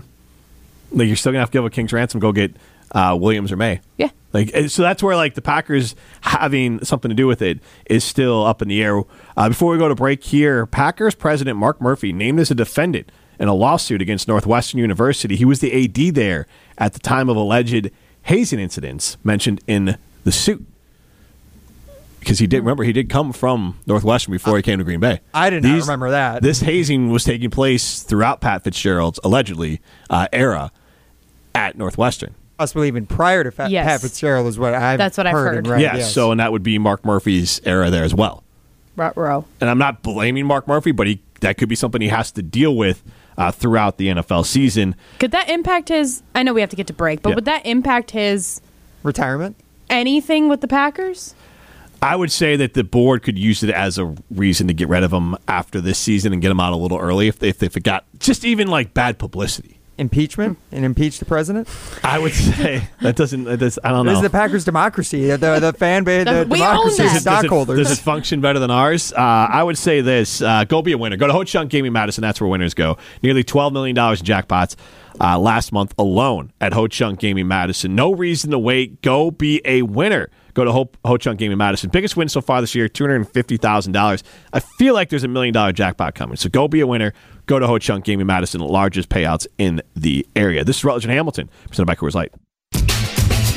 Like, you're still going to have to give a King's ransom, go get uh, Williams or May. Yeah. Like, so that's where like the Packers having something to do with it is still up in the air. Uh, before we go to break here, Packers president Mark Murphy named as a defendant in a lawsuit against Northwestern University. He was the A D there at the time of alleged hazing incidents mentioned in the suit. Because he did remember he did come from Northwestern before he came to Green Bay. I did not remember that. This hazing was taking place throughout Pat Fitzgerald's allegedly uh, era at Northwestern. Possibly even prior to Pat, yes. Pat Fitzgerald is what I've That's what heard. I've heard. And read, yes, yes, so and that would be Mark Murphy's era there as well. Ruh-roh. And I'm not blaming Mark Murphy, but he that could be something he has to deal with uh, throughout the N F L season. Could that impact his? I know we have to get to break, but yeah. would that impact his retirement? Anything with the Packers? I would say that the board could use it as a reason to get rid of him after this season and get him out a little early if they, if they forgot. Just even like bad publicity. Impeachment? And impeach the president? I would say that doesn't, that doesn't I don't know. This is the Packers democracy. The, the fan base, the we democracy is stockholders. Does it, does it function better than ours? Uh, I would say this. Uh, go be a winner. Go to Ho-Chunk Gaming Madison. That's where winners go. Nearly twelve million dollars in jackpots uh, last month alone at Ho-Chunk Gaming Madison. No reason to wait. Go be a winner. Go to Ho- Ho-Chunk Gaming Madison. Biggest win so far this year, two hundred fifty thousand dollars. I feel like there's a million dollar jackpot coming. So go be a winner. Go to Ho-Chunk Gaming Madison, largest payouts in the area. This is Rutledge and Hamilton, presented by Coors Light.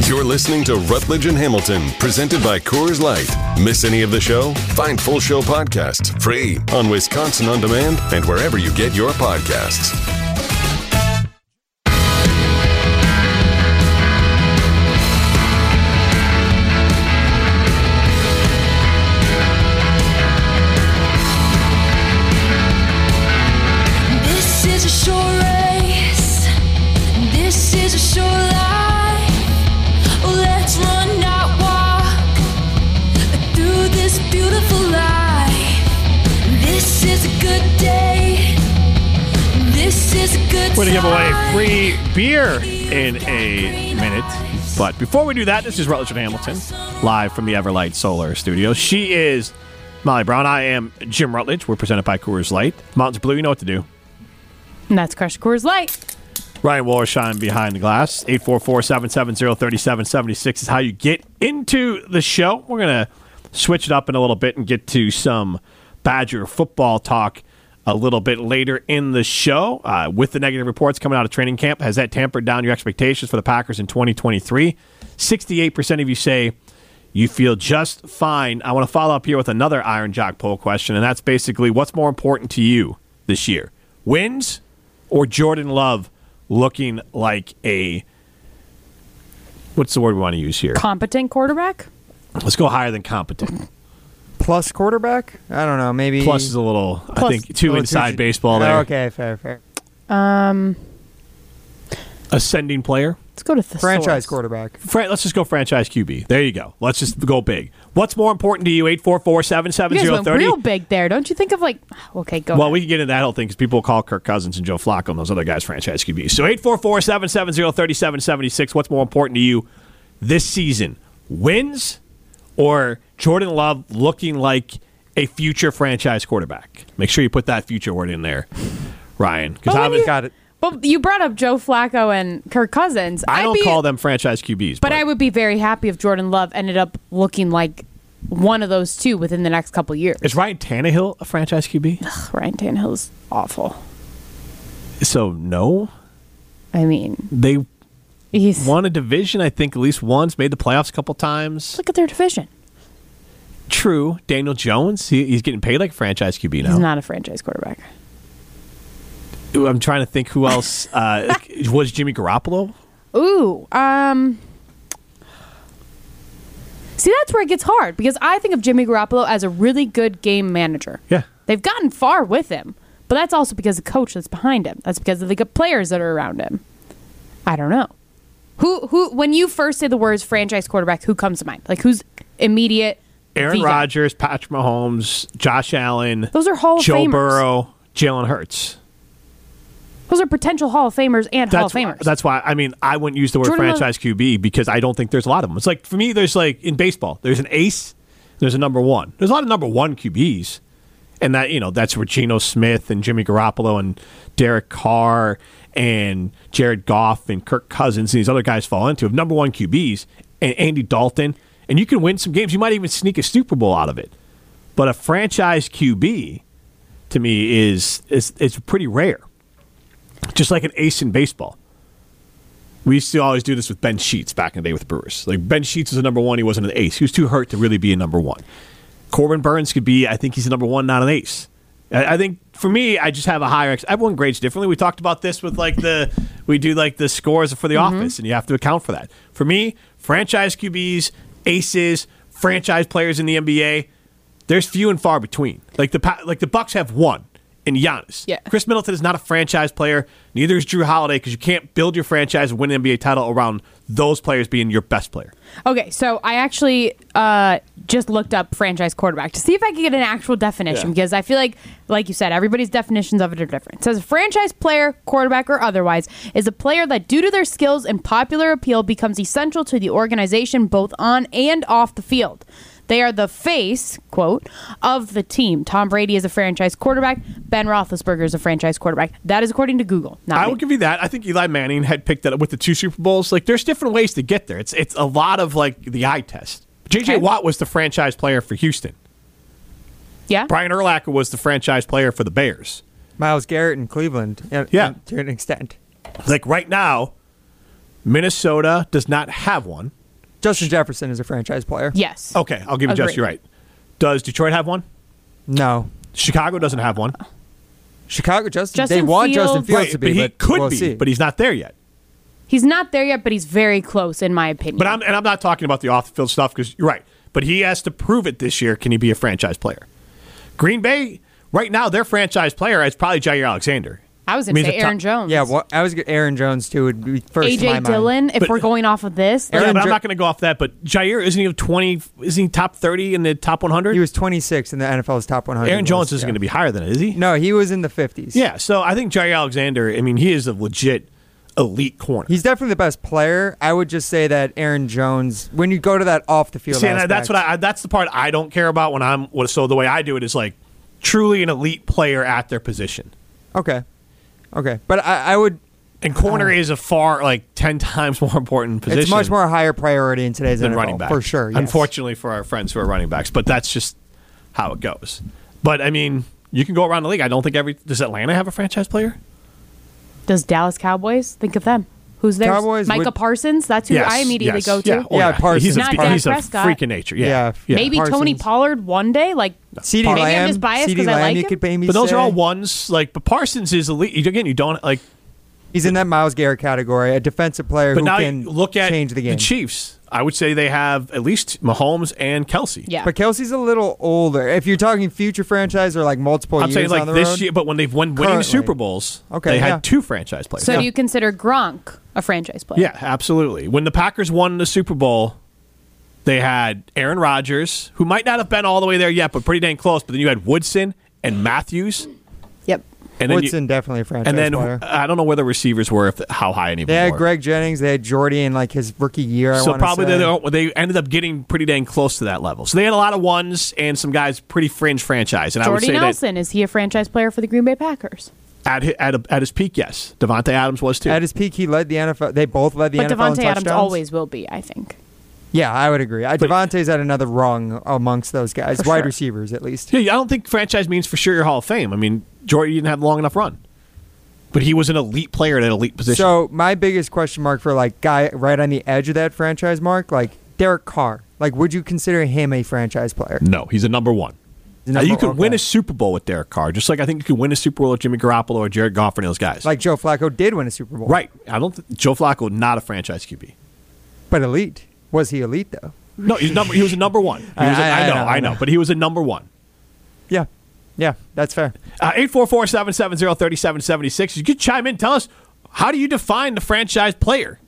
You're listening to Rutledge and Hamilton, presented by Coors Light. Miss any of the show? Find full show podcasts free on Wisconsin On Demand and wherever you get your podcasts. We're going to give away free beer in a minute. But before we do that, this is Rutledge and Hamilton, live from the Everlight Solar Studio. She is Molly Brown. I am Jim Rutledge. We're presented by Coors Light. Mountains Blue, you know what to do. And that's Crush Coors Light. Ryan Wollersheim behind the glass. eight four four, seven seven zero, three seven seven six is how you get into the show. We're going to switch it up in a little bit and get to some Badger football talk a little bit later in the show. Uh, with the negative reports coming out of training camp, has that tampered down your expectations for the Packers in twenty twenty-three? sixty-eight percent of you say you feel just fine. I want to follow up here with another Iron Jock poll question, and that's basically what's more important to you this year? Wins or Jordan Love looking like a, what's the word we want to use here? Competent quarterback? Let's go higher than competent. Plus quarterback? I don't know. Maybe plus is a little. Plus, I think too inside too, baseball there. Okay, fair, fair. Um, ascending player. Let's go to the franchise quarterback. Fra- let's just go franchise Q B. There you go. Let's just go big. What's more important to you? Eight four four seven seven zero thirty. You guys went real big there, don't you think of like? Okay, go. Well, ahead. We can get into that whole thing because people call Kirk Cousins and Joe Flacco and those other guys franchise Q Bs. So eight four four seven seven zero thirty seven seventy six. What's more important to you this season? Wins or Jordan Love looking like a future franchise quarterback? Make sure you put that future word in there, Ryan, because I haven't got it. But you brought up Joe Flacco and Kirk Cousins. I I'd don't be, call them franchise Q Bs. But, but I would be very happy if Jordan Love ended up looking like one of those two within the next couple years. Is Ryan Tannehill a franchise Q B? Ugh, Ryan Tannehill is awful. So, no? I mean, they he's, won a division, I think, at least once, made the playoffs a couple times. Look at their division. True. Daniel Jones, he, he's getting paid like a franchise Q B now. He's not a franchise quarterback. I'm trying to think who else. Uh, was Jimmy Garoppolo? Ooh. Um, see, that's where it gets hard because I think of Jimmy Garoppolo as a really good game manager. Yeah. They've gotten far with him, but that's also because of the coach that's behind him. That's because of the good players that are around him. I don't know. Who? Who? When you first say the words franchise quarterback, who comes to mind? Like, who's immediate? Aaron Rodgers, Patrick Mahomes, Josh Allen. Those are Hall of Joe Famers. Burrow, Jalen Hurts. Those are potential Hall of Famers and that's, Hall of Famers. That's why, I mean, I wouldn't use the word Jordan franchise Love. Q B because I don't think there's a lot of them. It's like, for me, there's like, in baseball, there's an ace, there's a number one. There's a lot of number one Q Bs. And that, you know, that's where Geno Smith and Jimmy Garoppolo and Derek Carr and Jared Goff and Kirk Cousins and these other guys fall into. Number one Q Bs. and Andy Dalton, and you can win some games. You might even sneak a Super Bowl out of it. But a franchise Q B, to me, is is, is pretty rare. Just like an ace in baseball. We used to always do this with Ben Sheets back in the day with the Brewers. Like, Ben Sheets was a number one. He wasn't an ace. He was too hurt to really be a number one. Corbin Burns could be, I think he's a number one, not an ace. I think, for me, I just have a higher... Ex- Everyone grades differently. We talked about this with, like, the... We do, like, the scores for The mm-hmm. Office, and you have to account for that. For me, franchise Q Bs, aces, franchise players in the N B A, there's few and far between. Like, the like the Bucks have one in Giannis. Yeah. Chris Middleton is not a franchise player. Neither is Drew Holiday, because you can't build your franchise and win an N B A title around those players being your best player. Okay, so I actually... Uh, just looked up franchise quarterback to see if I could get an actual definition, yeah. because I feel like, like you said, everybody's definitions of it are different. It says a franchise player, quarterback, or otherwise, is a player that, due to their skills and popular appeal, becomes essential to the organization both on and off the field. They are the face, quote, of the team. Tom Brady is a franchise quarterback. Ben Roethlisberger is a franchise quarterback. That is according to Google. Not I me. would give you that. I think Eli Manning had picked that up with the two Super Bowls. Like, there's different ways to get there. It's it's a lot of, like, the eye test. J J. Okay. Watt was the franchise player for Houston. Yeah. Brian Urlacher was the franchise player for the Bears. Myles Garrett in Cleveland. Yeah. yeah. To an extent. Like, right now, Minnesota does not have one. Justin Jefferson is a franchise player. Yes. Okay, I'll give you Justin. You're right. Does Detroit have one? No. Chicago doesn't have one. Chicago, Justin, Justin they Fields. want Justin Fields right, to be, but he but could we'll be, see. But he's not there yet. He's not there yet, but he's very close, in my opinion. But I'm, and I'm not talking about the off-the-field stuff, because you're right. But he has to prove it this year. Can he be a franchise player? Green Bay, right now, their franchise player is probably Jaire Alexander. I was going to say Aaron top, Jones. Yeah, well, I was Aaron Jones, too, would be first in my Dillon, mind. if but, we're going off of this. Aaron, yeah, but I'm not going to go off that, but Jaire, isn't he twenty? Isn't he top thirty in the top one hundred? He was twenty-six in the N F L's top one hundred. Aaron Jones isn't yeah. going to be higher than it, is he? No, he was in the fifties. Yeah, so I think Jaire Alexander, I mean, he is a legit... elite corner. He's definitely the best player. I would just say that Aaron Jones, when you go to that off the field See, aspect, that's what I that's the part I don't care about when I'm so the way I do it is like truly an elite player at their position. Okay. Okay. But I, I would And corner uh, is a far like ten times more important position. It's much more a higher priority in today's than N F L, running back. For sure. Yes. Unfortunately for our friends who are running backs, but that's just how it goes. But I mean, you can go around the league. I don't think every does Atlanta have a franchise player? Does Dallas Cowboys? Think of them. Who's there? Micah would, Parsons? That's who yes, I immediately yes, go to. Yeah, oh yeah, yeah Parsons. He's not Dak Prescott. He's a freak of nature. Yeah. Yeah, yeah. Maybe Parsons. Tony Pollard one day. Like, maybe I'm just biased because I like him. Could pay me but those say. are all ones. Like, but Parsons is elite. Again, you don't like. He's in that Myles Garrett category, a defensive player who can look at change the game. The Chiefs. I would say they have at least Mahomes and Kelsey. Yeah. But Kelsey's a little older. If you're talking future franchise or like multiple I'm years saying like on the this road, year, but when they've won winning Super Bowls, okay, they yeah. had two franchise players. So yeah. do you consider Gronk a franchise player? Yeah, absolutely. When the Packers won the Super Bowl, they had Aaron Rodgers, who might not have been all the way there yet, but pretty dang close. But then you had Woodson and Matthews. Yep. And Woodson you, definitely a franchise player. And then player. I don't know where the receivers were, if the, how high any. They had were. Greg Jennings, they had Jordy in like his rookie year. I so probably say. They, they ended up getting pretty dang close to that level. So they had a lot of ones and some guys pretty fringe franchise. And Jordy I would say Nelson that, is he a franchise player for the Green Bay Packers? At his, at, a, at his peak, yes. Devontae Adams was too. At his peak, he led the N F L. They both led the but N F L. But Devontae in touchdowns. Adams always will be, I think. Yeah, I would agree. But, Devontae's at another rung amongst those guys, wide sure. receivers at least. Yeah, I don't think franchise means for sure your Hall of Fame. I mean, Jordy didn't have a long enough run, but he was an elite player at an elite position. So my biggest question mark for like guy right on the edge of that franchise mark, like Derek Carr. Like, would you consider him a franchise player? No, he's a number one. A number, you could okay. win a Super Bowl with Derek Carr, just like I think you could win a Super Bowl with Jimmy Garoppolo or Jared Goff and those guys. Like Joe Flacco did win a Super Bowl, right? I don't. Th- Joe Flacco not a franchise Q B, but elite. Was he elite, though? No, he's number, he was a number one. He was a, I, I, I know, I know, I know, but he was a number one. Yeah, yeah, that's fair. eight four four, seven seven zero, three seven seven six. You could chime in. Tell us, how do you define the franchise player?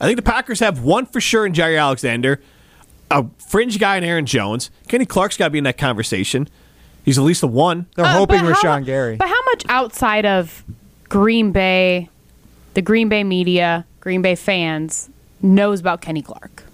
I think the Packers have one for sure in Jaire Alexander, a fringe guy in Aaron Jones. Kenny Clark's got to be in that conversation. He's at least the one. They're uh, hoping Rashawn Gary. But how much outside of Green Bay, the Green Bay media, Green Bay fans, knows about Kenny Clark?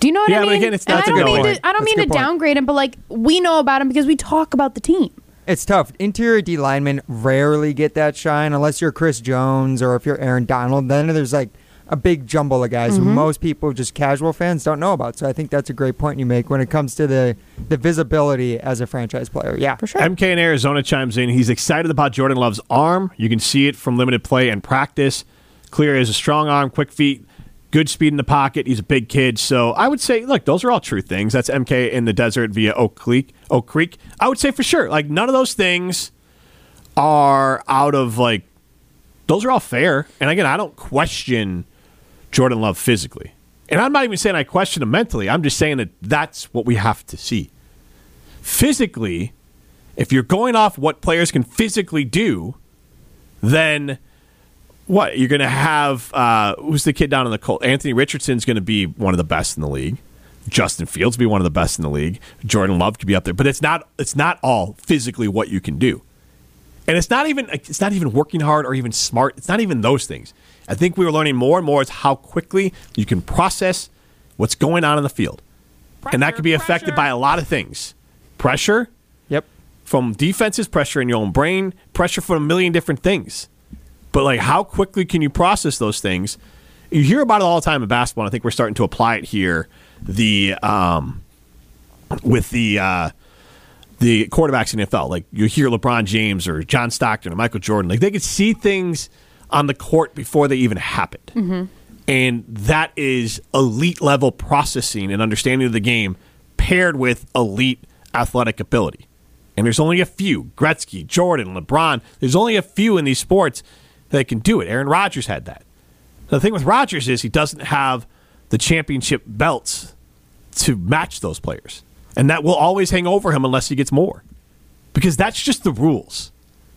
Do you know what yeah, I mean? Yeah, but again, it's not a good point. To, I don't That's mean to point. downgrade him, but like we know about him because we talk about the team. It's tough. Interior D linemen rarely get that shine unless you're Chris Jones or if you're Aaron Donald. Then there's like a big jumble of guys mm-hmm. who most people, just casual fans, don't know about. So I think that's a great point you make when it comes to the, the visibility as a franchise player. Yeah, for sure. M K in Arizona chimes in. He's excited about Jordan Love's arm. You can see it from limited play and practice. Clear as a strong arm, quick feet, good speed in the pocket. He's a big kid. So I would say, look, those are all true things. That's M K in the desert via Oak Creek. Oak Creek. I would say for sure, like, none of those things are out of, like, those are all fair. And again, I don't question Jordan Love physically. And I'm not even saying I question him mentally. I'm just saying that that's what we have to see. Physically, if you're going off what players can physically do, then what? You're going to have, uh, who's the kid down in the Colts? Anthony Richardson's going to be one of the best in the league. Justin Fields will be one of the best in the league. Jordan Love could be up there. But it's not, it's not all physically what you can do. And it's not even it's not even working hard or even smart. It's not even those things. I think we were learning more and more is how quickly you can process what's going on in the field. Pressure, and that could be affected pressure. by a lot of things. Pressure yep. from defenses, pressure in your own brain, pressure from a million different things. But like, how quickly can you process those things? You hear about it all the time in basketball, and I think we're starting to apply it here. The um, with the... Uh, The quarterbacks in the N F L, like you hear LeBron James or John Stockton or Michael Jordan, like they could see things on the court before they even happened. Mm-hmm. And that is elite level processing and understanding of the game paired with elite athletic ability. And there's only a few, Gretzky, Jordan, LeBron, there's only a few in these sports that can do it. Aaron Rodgers had that. The thing with Rodgers is he doesn't have the championship belts to match those players. And that will always hang over him unless he gets more. Because that's just the rules.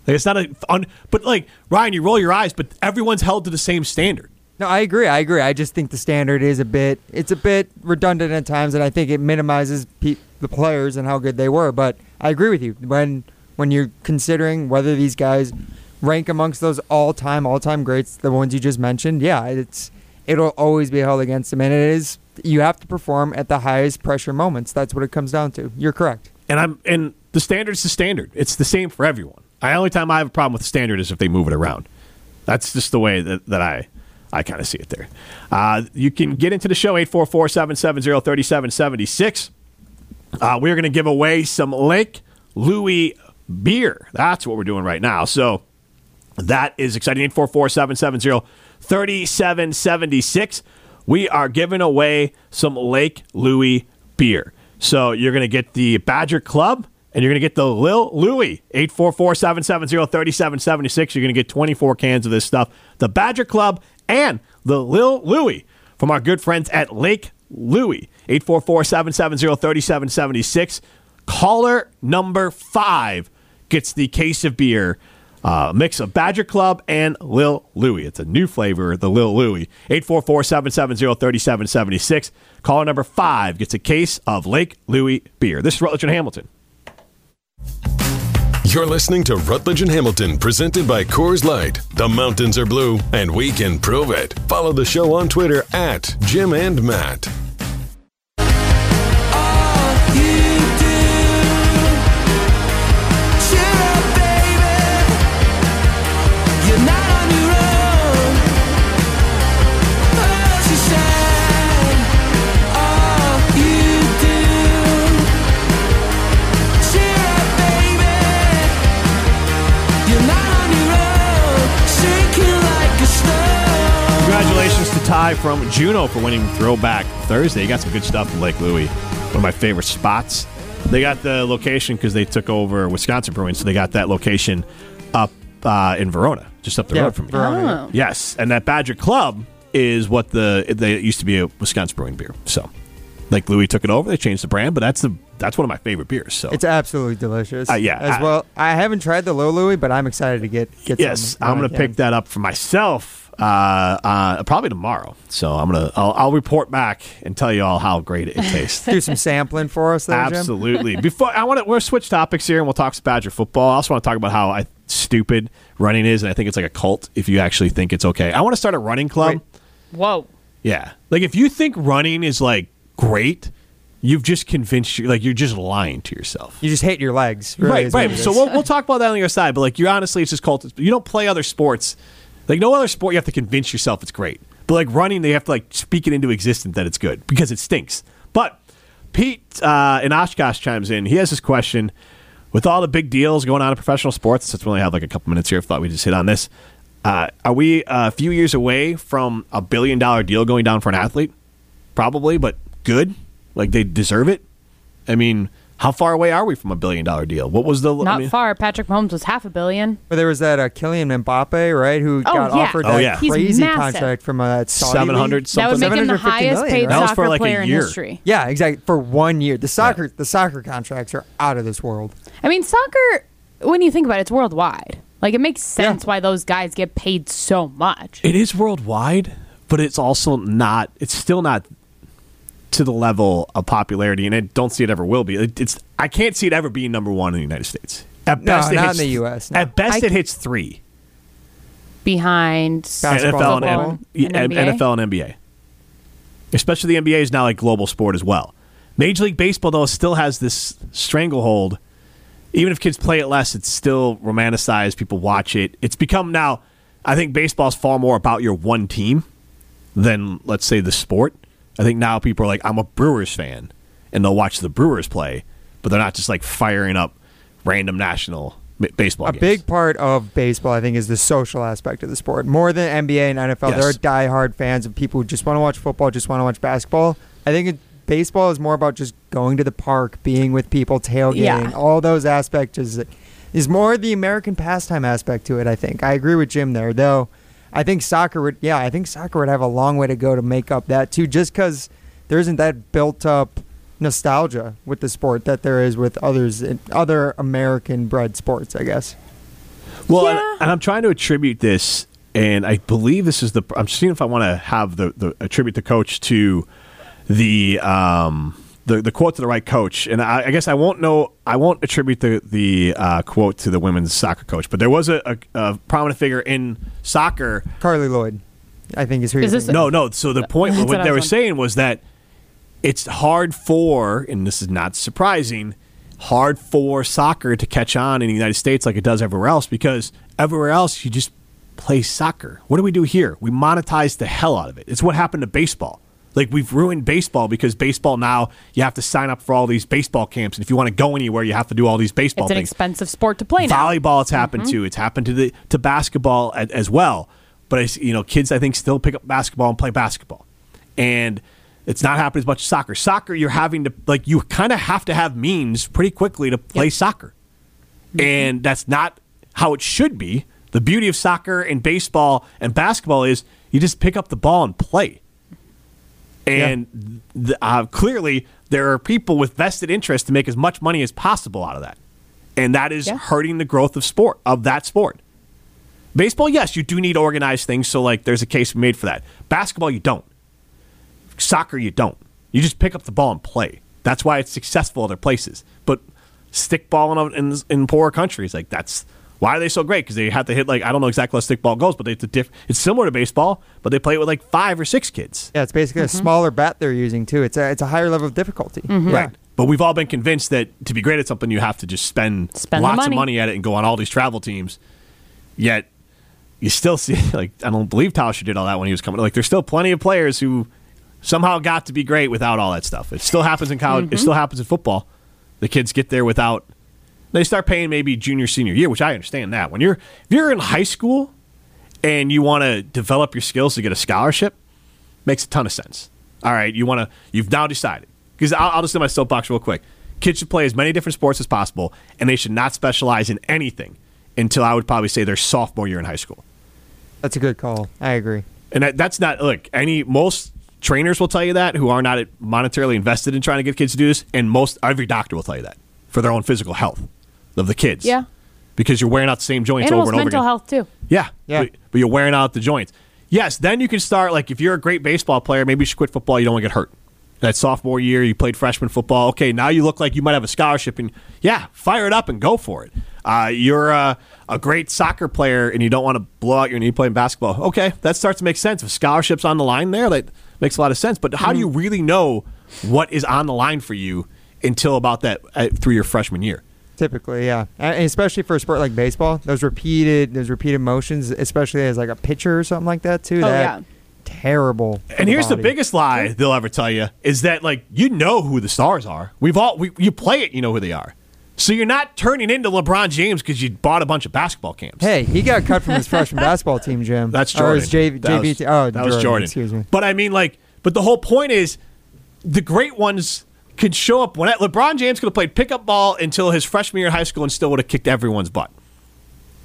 Like, it's not a... Un, but, like, Ryan, you roll your eyes, but everyone's held to the same standard. No, I agree. I agree. I just think the standard is a bit... It's a bit redundant at times, and I think it minimizes pe- the players and how good they were. But I agree with you. When when you're considering whether these guys rank amongst those all-time, all-time greats, the ones you just mentioned, yeah, it's it'll always be held against them. And it is... You have to perform at the highest pressure moments. That's what it comes down to. You're correct. And I'm and the standard's the standard. It's the same for everyone. The only time I have a problem with the standard is if they move it around. That's just the way that, that I I kind of see it there. Uh, you can get into the show, eight four four, seven seven zero, three seven seven six. Uh, we're going to give away some Lake Louie beer. That's what we're doing right now. So that is exciting. eight four four, seven seven zero, three seven seven six. We are giving away some Lake Louie beer. So you're going to get the Badger Club, and you're going to get the Lil Louie, eight four four, seven seven zero, three seven seven six. You're going to get twenty-four cans of this stuff. The Badger Club and the Lil Louie from our good friends at Lake Louie, eight four four, seven seven zero, three seven seven six. Caller number five gets the case of beer. Uh, mix of Badger Club and Lil Louie. It's a new flavor, the Lil Louie. eight four four, seven seven zero, three seven seven six. Caller number five gets a case of Lake Louie beer. This is Rutledge and Hamilton. You're listening to Rutledge and Hamilton, presented by Coors Light. The mountains are blue, and we can prove it. Follow the show on Twitter at Jim and Matt. Ty from Juneau for winning Throwback Thursday. You got some good stuff in Lake Louie. One of my favorite spots. They got the location because they took over Wisconsin Brewing, so they got that location up uh, in Verona, just up the yeah, road from me. Verona. Oh. Yes, and that Badger Club is what the they used to be a Wisconsin Brewing beer. So Lake Louie took it over. They changed the brand, but that's the that's one of my favorite beers. So it's absolutely delicious. Uh, yeah, as I, well. I haven't tried the Lil Louie, but I'm excited to get get. Yes, some I'm going to pick that up for myself. Uh, uh, probably tomorrow. So I'm gonna, I'll, I'll report back and tell you all how great it tastes. Do some sampling for us, there, absolutely. Jim? Before I want to, we'll switch topics here and we'll talk Badger football. I also want to talk about how I, stupid running is, and I think it's like a cult. If you actually think it's okay, I want to start a running club. Wait. Whoa, yeah. Like if you think running is like great, you've just convinced you. Like you're just lying to yourself. You just hate your legs, really, right? Right. So we'll we'll talk about that on the other side. But like you honestly, it's just cult. You don't play other sports. Like, no other sport you have to convince yourself it's great. But like running, they have to like speak it into existence that it's good because it stinks. But Pete uh, in Oshkosh chimes in. He has this question. With all the big deals going on in professional sports, since we only have like a couple minutes here, I thought we'd just hit on this. Uh, are we a few years away from a billion-dollar deal going down for an athlete? Probably, but good. Like, they deserve it. I mean, how far away are we from a billion-dollar deal? What was the... Not I mean, far. Patrick Mahomes was half a billion. But there was that uh, Kylian Mbappe, right, who oh, got yeah. offered oh, that yeah. crazy contract from a Saudi seven hundred league. Something. That would make him the highest-paid right? soccer like player in history. Yeah, exactly. For one year. The soccer, yeah. the soccer contracts are out of this world. I mean, soccer, when you think about it, it's worldwide. Like, it makes sense yeah. why those guys get paid so much. It is worldwide, but it's also not... It's still not... to the level of popularity, and I don't see it ever will be. It, it's I can't see it ever being number one in the United States. At best, no, it not hits, in the U S. No. At best, I it hits three behind N F L and, and, and N F L and N B A. Especially the N B A is now like global sport as well. Major League Baseball though still has this stranglehold. Even if kids play it less, it's still romanticized. People watch it. It's become now. I think baseball is far more about your one team than let's say the sport. I think now people are like, I'm a Brewers fan, and they'll watch the Brewers play, but they're not just like firing up random national b- baseball games. A big part of baseball, I think, is the social aspect of the sport. More than N B A and N F L, yes. there are diehard fans and people who just want to watch football, just want to watch basketball. I think it, baseball is more about just going to the park, being with people, tailgating. Yeah. All those aspects is, is more the American pastime aspect to it, I think. I agree with Jim there, though. I think soccer would, yeah, I think soccer would have a long way to go to make up that too, just because there isn't that built-up nostalgia with the sport that there is with others, other American-bred sports, I guess. Well, yeah. and, and I'm trying to attribute this, and I believe this is the. I'm seeing if I want to have the, the attribute the coach to the um the, the quote to the right coach, and I, I guess I won't know. I won't attribute the the uh, quote to the women's soccer coach, but there was a, a, a prominent figure in soccer, Carly Lloyd, I think is who. Is you're this no, no. So the point what, what they were saying was that it's hard for, and this is not surprising, hard for soccer to catch on in the United States like it does everywhere else because everywhere else you just play soccer. What do we do here? We monetize the hell out of it. It's what happened to baseball. Like, we've ruined baseball because baseball now, you have to sign up for all these baseball camps. And if you want to go anywhere, you have to do all these baseball things. It's an things. expensive sport to play now. Volleyball, it's happened mm-hmm. to. It's happened to the to basketball as well. But, you know, kids, I think, still pick up basketball and play basketball. And it's not happening as much as soccer. Soccer, you're having to, like, you kind of have to have means pretty quickly to play yep. soccer. Mm-hmm. And that's not how it should be. The beauty of soccer and baseball and basketball is you just pick up the ball and play. And yeah. the, uh, clearly, there are people with vested interest to make as much money as possible out of that. And that is yeah. hurting the growth of sport of that sport. Baseball, yes, you do need organized things. So, like, there's a case made for that. Basketball, you don't. Soccer, you don't. You just pick up the ball and play. That's why it's successful other places. But stickball in, in, in poorer countries, like, that's why are they so great? Because they have to hit, like, I don't know exactly how stickball goes, but they have to diff- it's similar to baseball, but they play it with, like, five or six kids. Yeah, it's basically mm-hmm. a smaller bat they're using, too. It's a, it's a higher level of difficulty. Mm-hmm. Yeah. Right. But we've all been convinced that to be great at something, you have to just spend, spend lots money. of money at it and go on all these travel teams. Yet, you still see, like, I don't believe Tauscher did all that when he was coming. Like, there's still plenty of players who somehow got to be great without all that stuff. It still happens in college. Mm-hmm. It still happens in football. The kids get there without... They start paying maybe junior, senior year, which I understand that. When you're if you're in high school and you want to develop your skills to get a scholarship, makes a ton of sense. All right, you want to you've now decided because I'll, I'll just do my soapbox real quick. Kids should play as many different sports as possible, and they should not specialize in anything until I would probably say their sophomore year in high school. That's a good call. I agree. And that, that's not look any most trainers will tell you that who are not monetarily invested in trying to get kids to do this, and most every doctor will tell you that for their own physical health. Of the kids. Yeah. Because you're wearing out the same joints Animals, over and over again. Animals' mental health, too. Yeah. yeah. But, but you're wearing out the joints. Yes, then you can start, like, if you're a great baseball player, maybe you should quit football. You don't want to get hurt. That sophomore year, you played freshman football. Okay, now you look like you might have a scholarship. And, yeah, fire it up and go for it. Uh, you're uh, a great soccer player, and you don't want to blow out your knee playing basketball. Okay, that starts to make sense. If scholarship's on the line there, that makes a lot of sense. But how mm-hmm. do you really know what is on the line for you until about that uh, through your freshman year? Typically, yeah, and especially for a sport like baseball, those repeated, those repeated motions, especially as like a pitcher or something like that too. Oh, that yeah. terrible. And here's the biggest lie they'll ever tell you is that, like, you know who the stars are. We've all we, you play it, you know who they are. So you're not turning into LeBron James because you bought a bunch of basketball camps. Hey, he got cut from his freshman basketball team, Jim. That's Jordan. Or his J V, that was, J V, oh, that Jordan, was Jordan. Excuse me. But I mean, like, but the whole point is the great ones could show up. When LeBron James could have played pickup ball until his freshman year in high school and still would have kicked everyone's butt.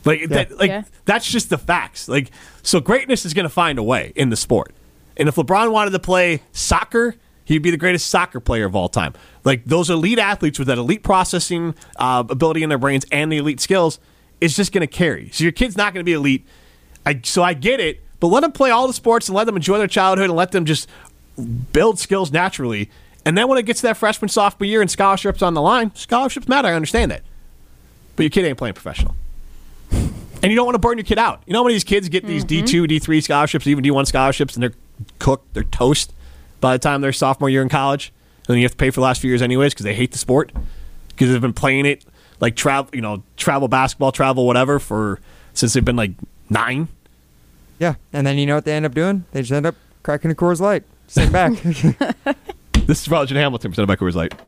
Like yeah. that, like yeah. that's just the facts. Like, so greatness is going to find a way in the sport. And if LeBron wanted to play soccer, he'd be the greatest soccer player of all time. Like, those elite athletes with that elite processing uh, ability in their brains and the elite skills is just going to carry. So your kid's not going to be elite. I, so I get it, but let them play all the sports and let them enjoy their childhood and let them just build skills naturally. And then when it gets to that freshman sophomore year and scholarships on the line, scholarships matter. I understand that. But your kid ain't playing professional. And you don't want to burn your kid out. You know how many of these kids get these mm-hmm. D two, D three scholarships, even D one scholarships, and they're cooked, they're toast by the time they're sophomore year in college, and then you have to pay for the last few years anyways because they hate the sport because they've been playing it like travel, you know, travel basketball, travel whatever for since they've been like nine. Yeah, and then you know what they end up doing? They just end up cracking a Coors Light, sitting back. This is Roger Hamilton presented by Coors Light.